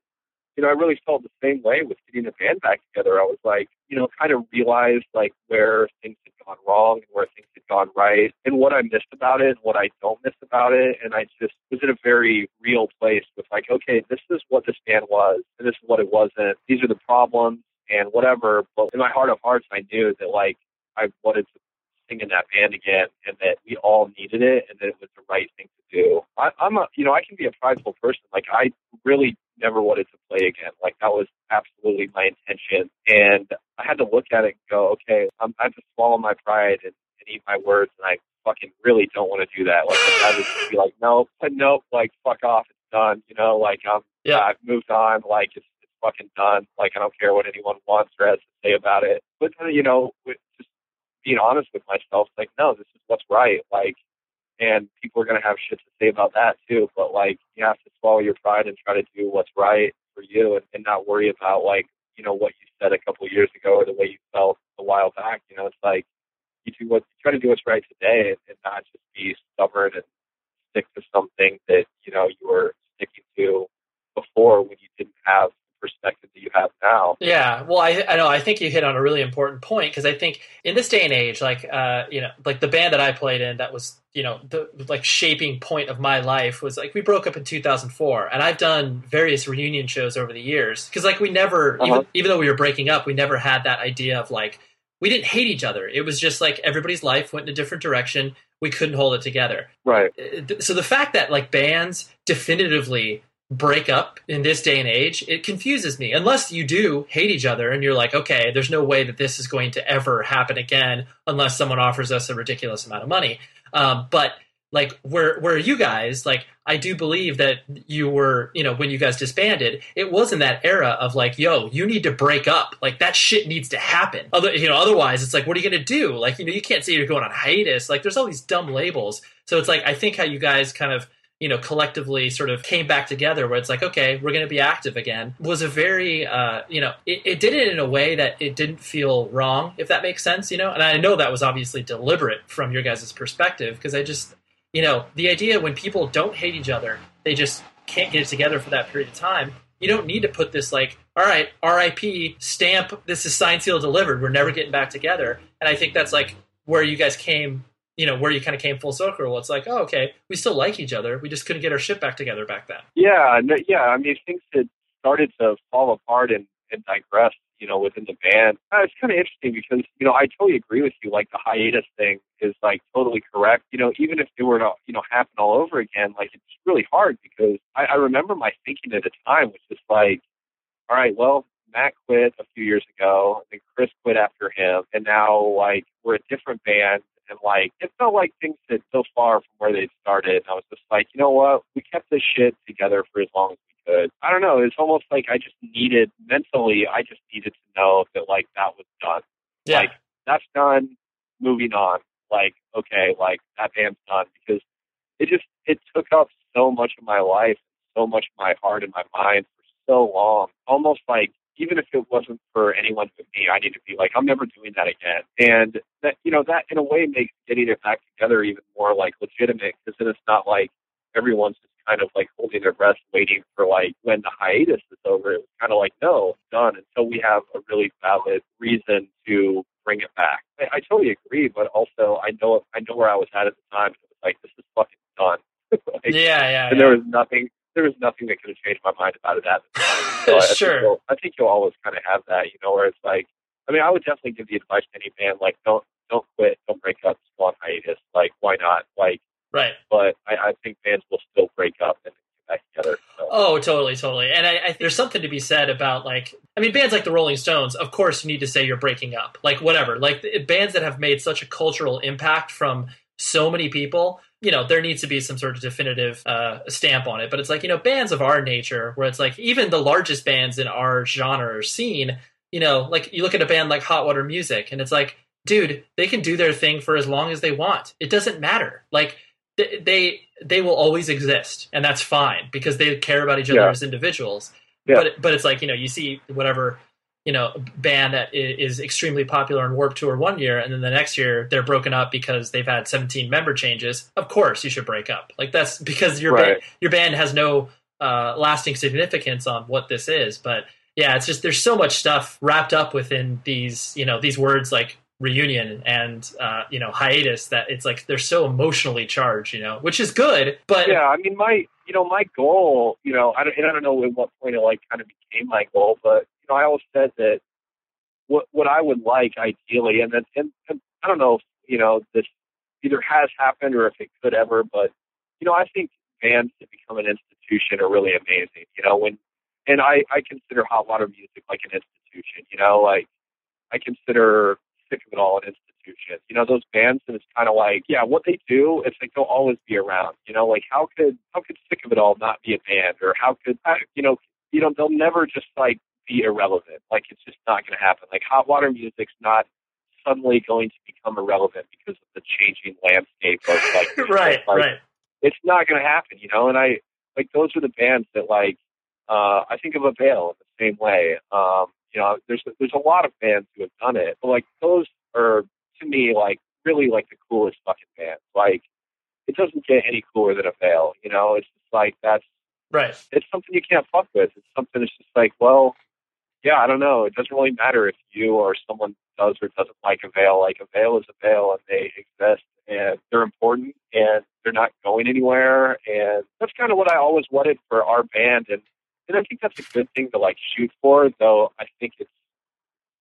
you know, I really felt the same way with getting the band back together. I was like, you know, kind of realized like where things had gone wrong and where things had gone right and what I missed about it and what I don't miss about it. And I just was in a very real place with like, okay, this is what this band was and this is what it wasn't. These are the problems and whatever. But in my heart of hearts, I knew that like I wanted to sing in that band again and that we all needed it and that it was the right thing to do. I, I'm a, you know, I can be a prideful person. Like I really never wanted to play again. Like that was absolutely my intention. And I had to look at it and go, okay, I'm, I have to swallow my pride and, and eat my words. And I fucking really don't want to do that. Like I would just be like, nope, nope, like fuck off. It's done. You know, like I'm, yeah, I've moved on. Like it's, it's fucking done. Like I don't care what anyone wants or has to say about it. But you know, with just being honest with myself, like, no, this is what's right. Like, and people are going to have shit to say about that too. But like, you have to swallow your pride and try to do what's right for you and, and not worry about like, you know, what you said a couple of years ago or the way you felt a while back. You know, it's like you do what, you try to do what's right today and, and not just be stubborn and stick to something that, you know, you were sticking to before when you didn't have the perspective that you have now. Yeah. Well, I, I know, I think you hit on a really important point because I think in this day and age, like, uh, you know, like the band that I played in that was, you know, the like shaping point of my life was like, we broke up in two thousand four and I've done various reunion shows over the years. Cause like we never, uh-huh. even, even though we were breaking up, we never had that idea of like, we didn't hate each other. It was just like everybody's life went in a different direction. We couldn't hold it together. Right. So the fact that like bands definitively break up in this day and age, it confuses me unless you do hate each other and you're like, okay, there's no way that this is going to ever happen again unless someone offers us a ridiculous amount of money. Um, but like, where, where are you guys? Like, I do believe that you were, you know, when you guys disbanded, it was in that era of like, yo, you need to break up. Like that shit needs to happen. Other, you know, otherwise it's like, what are you going to do? Like, you know, you can't say you're going on hiatus. Like there's all these dumb labels. So it's like, I think how you guys kind of, you know, collectively sort of came back together where it's like, okay, we're going to be active again was a very, uh, you know, it, it did it in a way that it didn't feel wrong, if that makes sense, you know? And I know that was obviously deliberate from your guys' perspective because I just, you know, the idea when people don't hate each other they just can't get it together for that period of time. You don't need to put this like, all right, R I P stamp, this is signed, sealed, delivered. We're never getting back together. And I think that's like where you guys came, you know, where you kind of came full circle. It's like, oh, okay, we still like each other. We just couldn't get our shit back together back then. Yeah, no, yeah. I mean, things had started to fall apart and, and digress, you know, within the band. Uh, it's kind of interesting because, you know, I totally agree with you. Like the hiatus thing is like totally correct. You know, even if it were to, you know, happen all over again, like it's really hard because I, I remember my thinking at the time was just like, all right, well, Matt quit a few years ago, and then Chris quit after him, and now like we're a different band, and like it felt like things had so far from where they started. And I was just like, you know what? We kept this shit together for as long as we could. I don't know. It's almost like I just needed mentally. I just needed to know that like that was done. Yeah. Like that's done. Moving on. Like okay, like that band's done because it just it took up so much of my life, so much of my heart and my mind for so long. Almost like, even if it wasn't for anyone but me, I need to be like, I'm never doing that again. And that, you know, that in a way makes getting it back together even more like legitimate, because then it's not like everyone's just kind of like holding their breath waiting for like when the hiatus is over. It was kind of like, no, done until we have a really valid reason to bring it back. I, I totally agree, but also I know I know where I was at at the time. It was like, this is fucking done. like, yeah, yeah. And yeah. there was nothing. There was nothing that could have changed my mind about it at the time. So I sure. Think I think you'll always kind of have that, you know, where it's like, I mean, I would definitely give the advice to any band, like, don't don't quit, don't break up, just go on hiatus. Like, why not? Like, right. But I, I think bands will still break up and get back together. So. Oh, totally, totally. And I, I think there's something to be said about, like, I mean, bands like the Rolling Stones, of course, you need to say you're breaking up. Like, whatever. Like, bands that have made such a cultural impact from so many people, you know, there needs to be some sort of definitive uh, stamp on it. But it's like, you know, bands of our nature, where it's like even the largest bands in our genre or scene, you know, like you look at a band like Hot Water Music and it's like, dude, they can do their thing for as long as they want. It doesn't matter. Like th- they they will always exist. And that's fine because they care about each other yeah. as individuals. Yeah. But but it's like, you know, you see whatever, you know, band that is extremely popular on Warped Tour one year, and then the next year they're broken up because they've had seventeen member changes. Of course, you should break up. Like that's because your right. band, your band has no uh, lasting significance on what this is. But yeah, it's just there's so much stuff wrapped up within these, you know, these words like reunion and uh, you know, hiatus, that it's like they're so emotionally charged, you know, which is good. But yeah, I mean, my you know my goal, you know, I don't, and I don't know at what point it like kind of became my goal, but you know, I always said that what what I would like ideally, and then and, and I don't know if, you know, this either has happened or if it could ever, but you know, I think bands that become an institution are really amazing. You know, when and I, I consider Hot Water Music like an institution. You know, like I consider Sick of It All an institution. You know, those bands that it's kind of like, yeah, what they do, it's like they'll always be around. You know, like how could how could Sick of It All not be a band, or how could you know you know they'll never just like be irrelevant. Like it's just not going to happen. Like Hot Water Music's not suddenly going to become irrelevant because of the changing landscape of like right, like, right. It's not going to happen, you know. And I like those are the bands that like uh, I think of Avail in the same way. Um, you know, there's there's a lot of bands who have done it, but like those are to me like really like the coolest fucking bands. Like it doesn't get any cooler than Avail, you know. It's just like that's right. It's something you can't fuck with. It's something that's just like, well, yeah, I don't know. It doesn't really matter if you or someone does or doesn't like Avail. Like Avail is Avail, and they exist, and they're important, and they're not going anywhere. And that's kind of what I always wanted for our band, and and I think that's a good thing to like shoot for. Though I think it's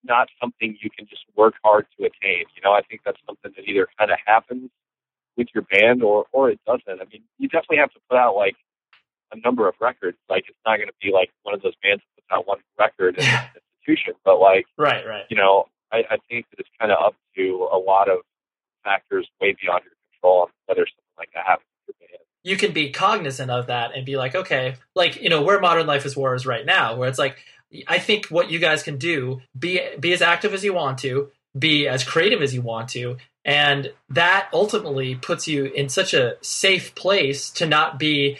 not something you can just work hard to attain. You know, I think that's something that either kind of happens with your band or or it doesn't. I mean, you definitely have to put out like a number of records. Like it's not going to be like one of those bands that puts out one record in an institution, but like, right, right. You know, I, I think that it's kind of up to a lot of factors way beyond your control on whether something like that happens to your band. You can be cognizant of that and be like, okay, like, you know, where Modern Life Is War is right now, where it's like, I think what you guys can do, be be as active as you want to, be as creative as you want to, and that ultimately puts you in such a safe place to not be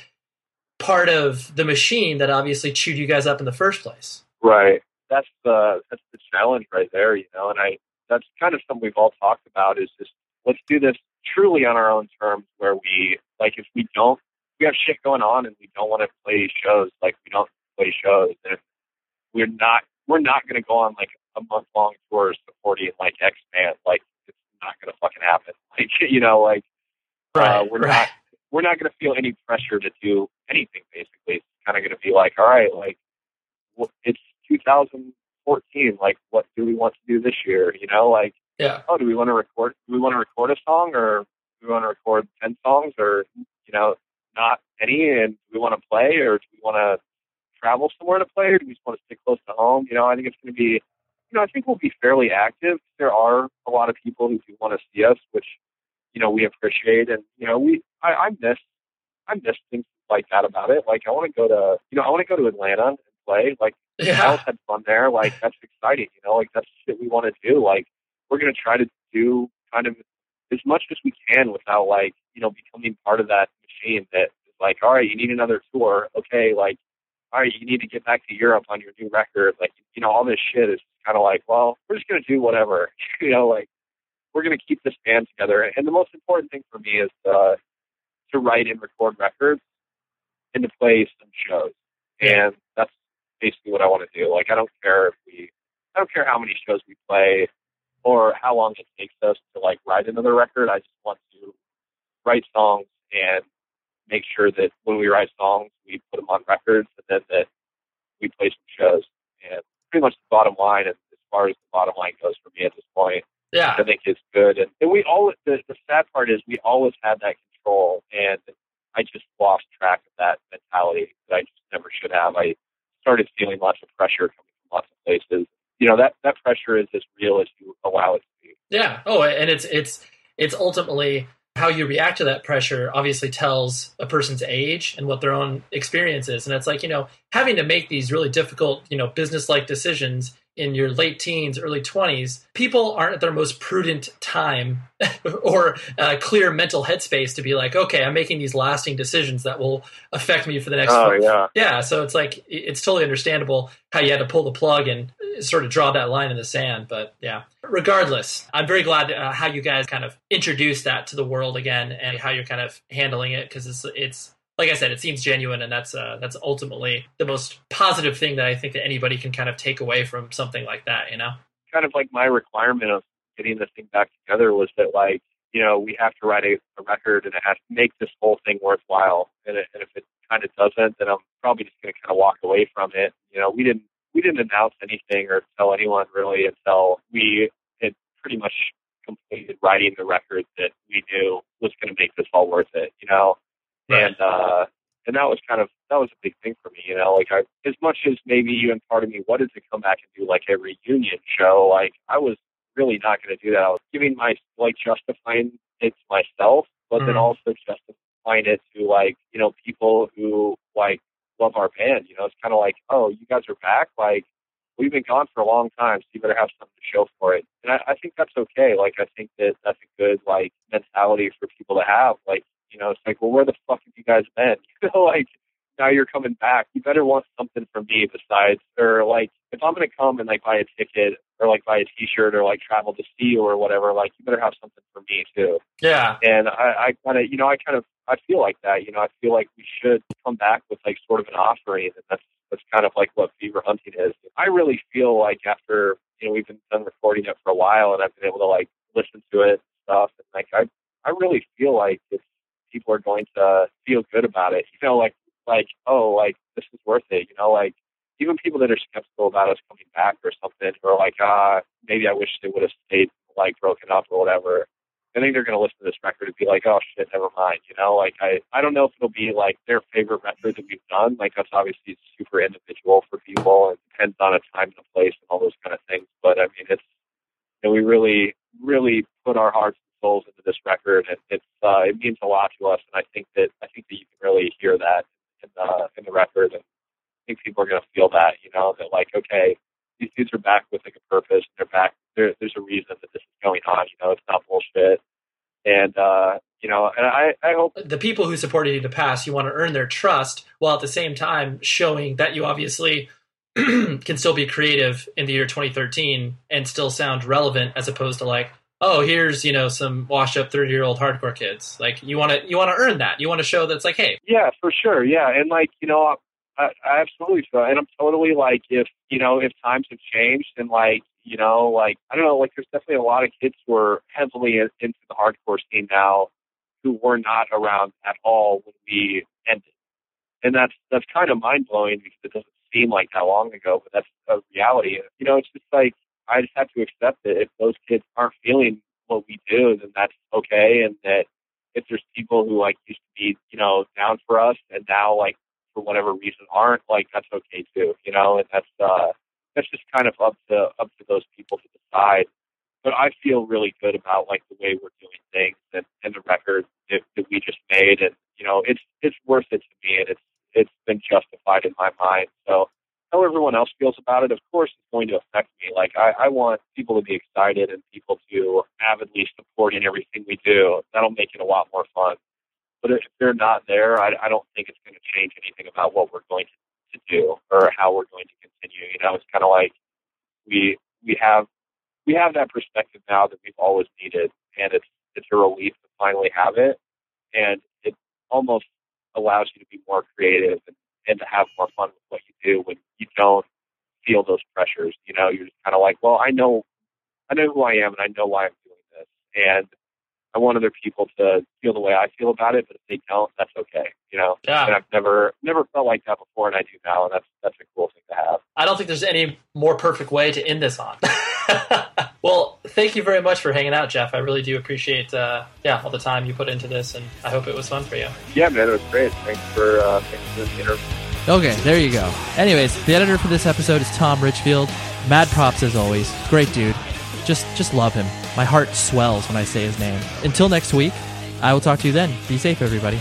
part of the machine that obviously chewed you guys up in the first place. Right. That's the that's the challenge right there, you know. And I that's kind of something we've all talked about, is just let's do this truly on our own terms, where we like if we don't we have shit going on and we don't want to play shows. Like, we don't play shows. And we're not, we're not going to go on like a month long tour supporting like X band. Like, it's not going to fucking happen. Like, you know, like, right, uh, we're right. not, we're not going to feel any pressure to do anything. Basically, it's kind of going to be like, all right, like it's two thousand fourteen. Like, what do we want to do this year? You know, like, yeah. Oh, do we want to record, do we want to record a song, or do we want to record ten songs, or, you know, not any, and do we want to play, or do we want to travel somewhere to play, or do we just want to stay close to home? You know, I think it's going to be, you know, I think we'll be fairly active. There are a lot of people who do want to see us, which, you know, we appreciate. And, you know, we, I, I miss, I miss things like that about it. Like, I want to go to, you know, I want to go to Atlanta and play. Like, yeah. I always had fun there. Like, that's exciting. You know, like, that's shit we want to do. Like, we're going to try to do kind of as much as we can without, like, you know, becoming part of that machine that is like, all right, you need another tour. Okay. Like, all right, you need to get back to Europe on your new record. Like, you know, all this shit is kind of like, well, we're just going to do whatever, you know, like, we're going to keep this band together. And the most important thing for me is uh, to write and record records and to play some shows. And that's basically what I want to do. Like, I don't care if we, I don't care how many shows we play or how long it takes us to like write another record. I just want to write songs and make sure that when we write songs, we put them on records, and then that we play some shows. And pretty much the bottom line, as far as the bottom line goes for me at this point, yeah, I think it's good. And, and we all, the, the sad part is we always had that control, and I just lost track of that mentality that I just never should have. I started feeling lots of pressure coming from lots of places. You know, that, that pressure is as real as you allow it to be. Yeah. Oh, and it's, it's, it's ultimately how you react to that pressure obviously tells a person's age and what their own experience is. And it's like, you know, having to make these really difficult, you know, business-like decisions in your late teens, early twenties, people aren't at their most prudent time or uh, clear mental headspace to be like, okay, I'm making these lasting decisions that will affect me for the next. Oh, yeah. Yeah. So it's like, it's totally understandable how you had to pull the plug and sort of draw that line in the sand. But yeah, regardless, I'm very glad uh, how you guys kind of introduced that to the world again and how you're kind of handling it. Cause it's, it's, like I said, it seems genuine, and that's uh, that's ultimately the most positive thing that I think that anybody can kind of take away from something like that, you know? Kind of like my requirement of getting this thing back together was that, like, you know, we have to write a, a record and it has to make this whole thing worthwhile. And, it, and if it kind of doesn't, then I'm probably just going to kind of walk away from it. You know, we didn't we didn't announce anything or tell anyone really until we had pretty much completed writing the record that we knew was going to make this all worth it, you know? And, uh, and that was kind of, that was a big thing for me, you know, like I, as much as maybe even part of me wanted to come back and do like a reunion show, like I was really not going to do that. I was giving my, like justifying it to myself, but mm-hmm. then also justifying it to like, you know, people who like love our band, you know, it's kind of like, oh, you guys are back. Like we've been gone for a long time, so you better have something to show for it. And I, I think that's okay. Like, I think that that's a good like mentality for people to have. Like, you know, it's like, well, where the fuck have you guys been? You know, like, now you're coming back. You better want something from me besides, or, like, if I'm going to come and, like, buy a ticket or, like, buy a T-shirt or, like, travel to see you or whatever, like, you better have something for me, too. Yeah. And I, I kind of, you know, I kind of, I feel like that. You know, I feel like we should come back with, like, sort of an offering. And that's, that's kind of, like, what Fever Hunting is. I really feel like after, you know, we've been done recording it for a while and I've been able to, like, listen to it and stuff. And, like, I, I really feel like it's, people are going to feel good about it. You know, like, like, oh, like, this is worth it. You know, like, even people that are skeptical about us coming back or something, or like, ah, uh, maybe I wish they would have stayed, like, broken up or whatever. I think they're going to listen to this record and be like, oh, shit, never mind. You know, like, I, I don't know if it'll be, like, their favorite record that we've done. Like, that's obviously super individual for people and depends on a time and a place and all those kind of things. But, I mean, it's, you know, we really, really put our hearts souls into this record, and it's uh, it means a lot to us, and I think that I think that you can really hear that in the in the record, and I think people are going to feel that, you know, that like, okay, these dudes are back with like a purpose, and they're back. There, there's a reason that this is going on, you know, it's not bullshit, and uh, you know, and I I hope the people who supported you in the past, you want to earn their trust while at the same time showing that you obviously can still be creative in the year twenty thirteen and still sound relevant, as opposed to like, oh, here's, you know, some washed up thirty year old hardcore kids. Like, you want to, you want to earn that. You want to show that's like, hey. Yeah, for sure. Yeah. And like, you know, I, I absolutely feel, and I'm totally like, if, you know, if times have changed and like, you know, like, I don't know, like there's definitely a lot of kids who are heavily into the hardcore scene now who were not around at all when we ended. And that's, that's kind of mind blowing because it doesn't seem like that long ago, but that's a reality. You know, it's just like, I just have to accept that if those kids aren't feeling what we do, then that's okay. And that if there's people who like used to be, you know, down for us and now like for whatever reason aren't, like that's okay too, you know. And that's uh, that's just kind of up to up to those people to decide. But I feel really good about like the way we're doing things and, and the record that, that we just made. And you know, it's it's worth it to me, and it's it's been justified in my mind. So. How everyone else feels about it, of course, is going to affect me. Like, I, I want people to be excited and people to avidly support in everything we do. That'll make it a lot more fun. But if they're not there, I, I don't think it's going to change anything about what we're going to, to do or how we're going to continue. You know, it's kind of like we we have we have that perspective now that we've always needed, and it's it's a relief to finally have it, and it almost allows you to be more creative and, and to have more fun with what you do when you don't feel those pressures. You know, you're just kind of like, well, I know, I know who I am and I know why I'm doing this. And I want other people to feel the way I feel about it, but if they don't, that's okay. You know, yeah. And I've never, never felt like that before. And I do now. And that's, that's a cool thing to have. I don't think there's any more perfect way to end this on. Well, thank you very much for hanging out, Jeff. I really do appreciate, uh, yeah, all the time you put into this, and I hope it was fun for you. Yeah, man, it was great. Thanks for, uh, thanks for this interview. Okay, there you go. Anyways, the editor for this episode is Tom Richfield. Mad props as always. Great dude. Just, just love him. My heart swells when I say his name. Until next week, I will talk to you then. Be safe, everybody.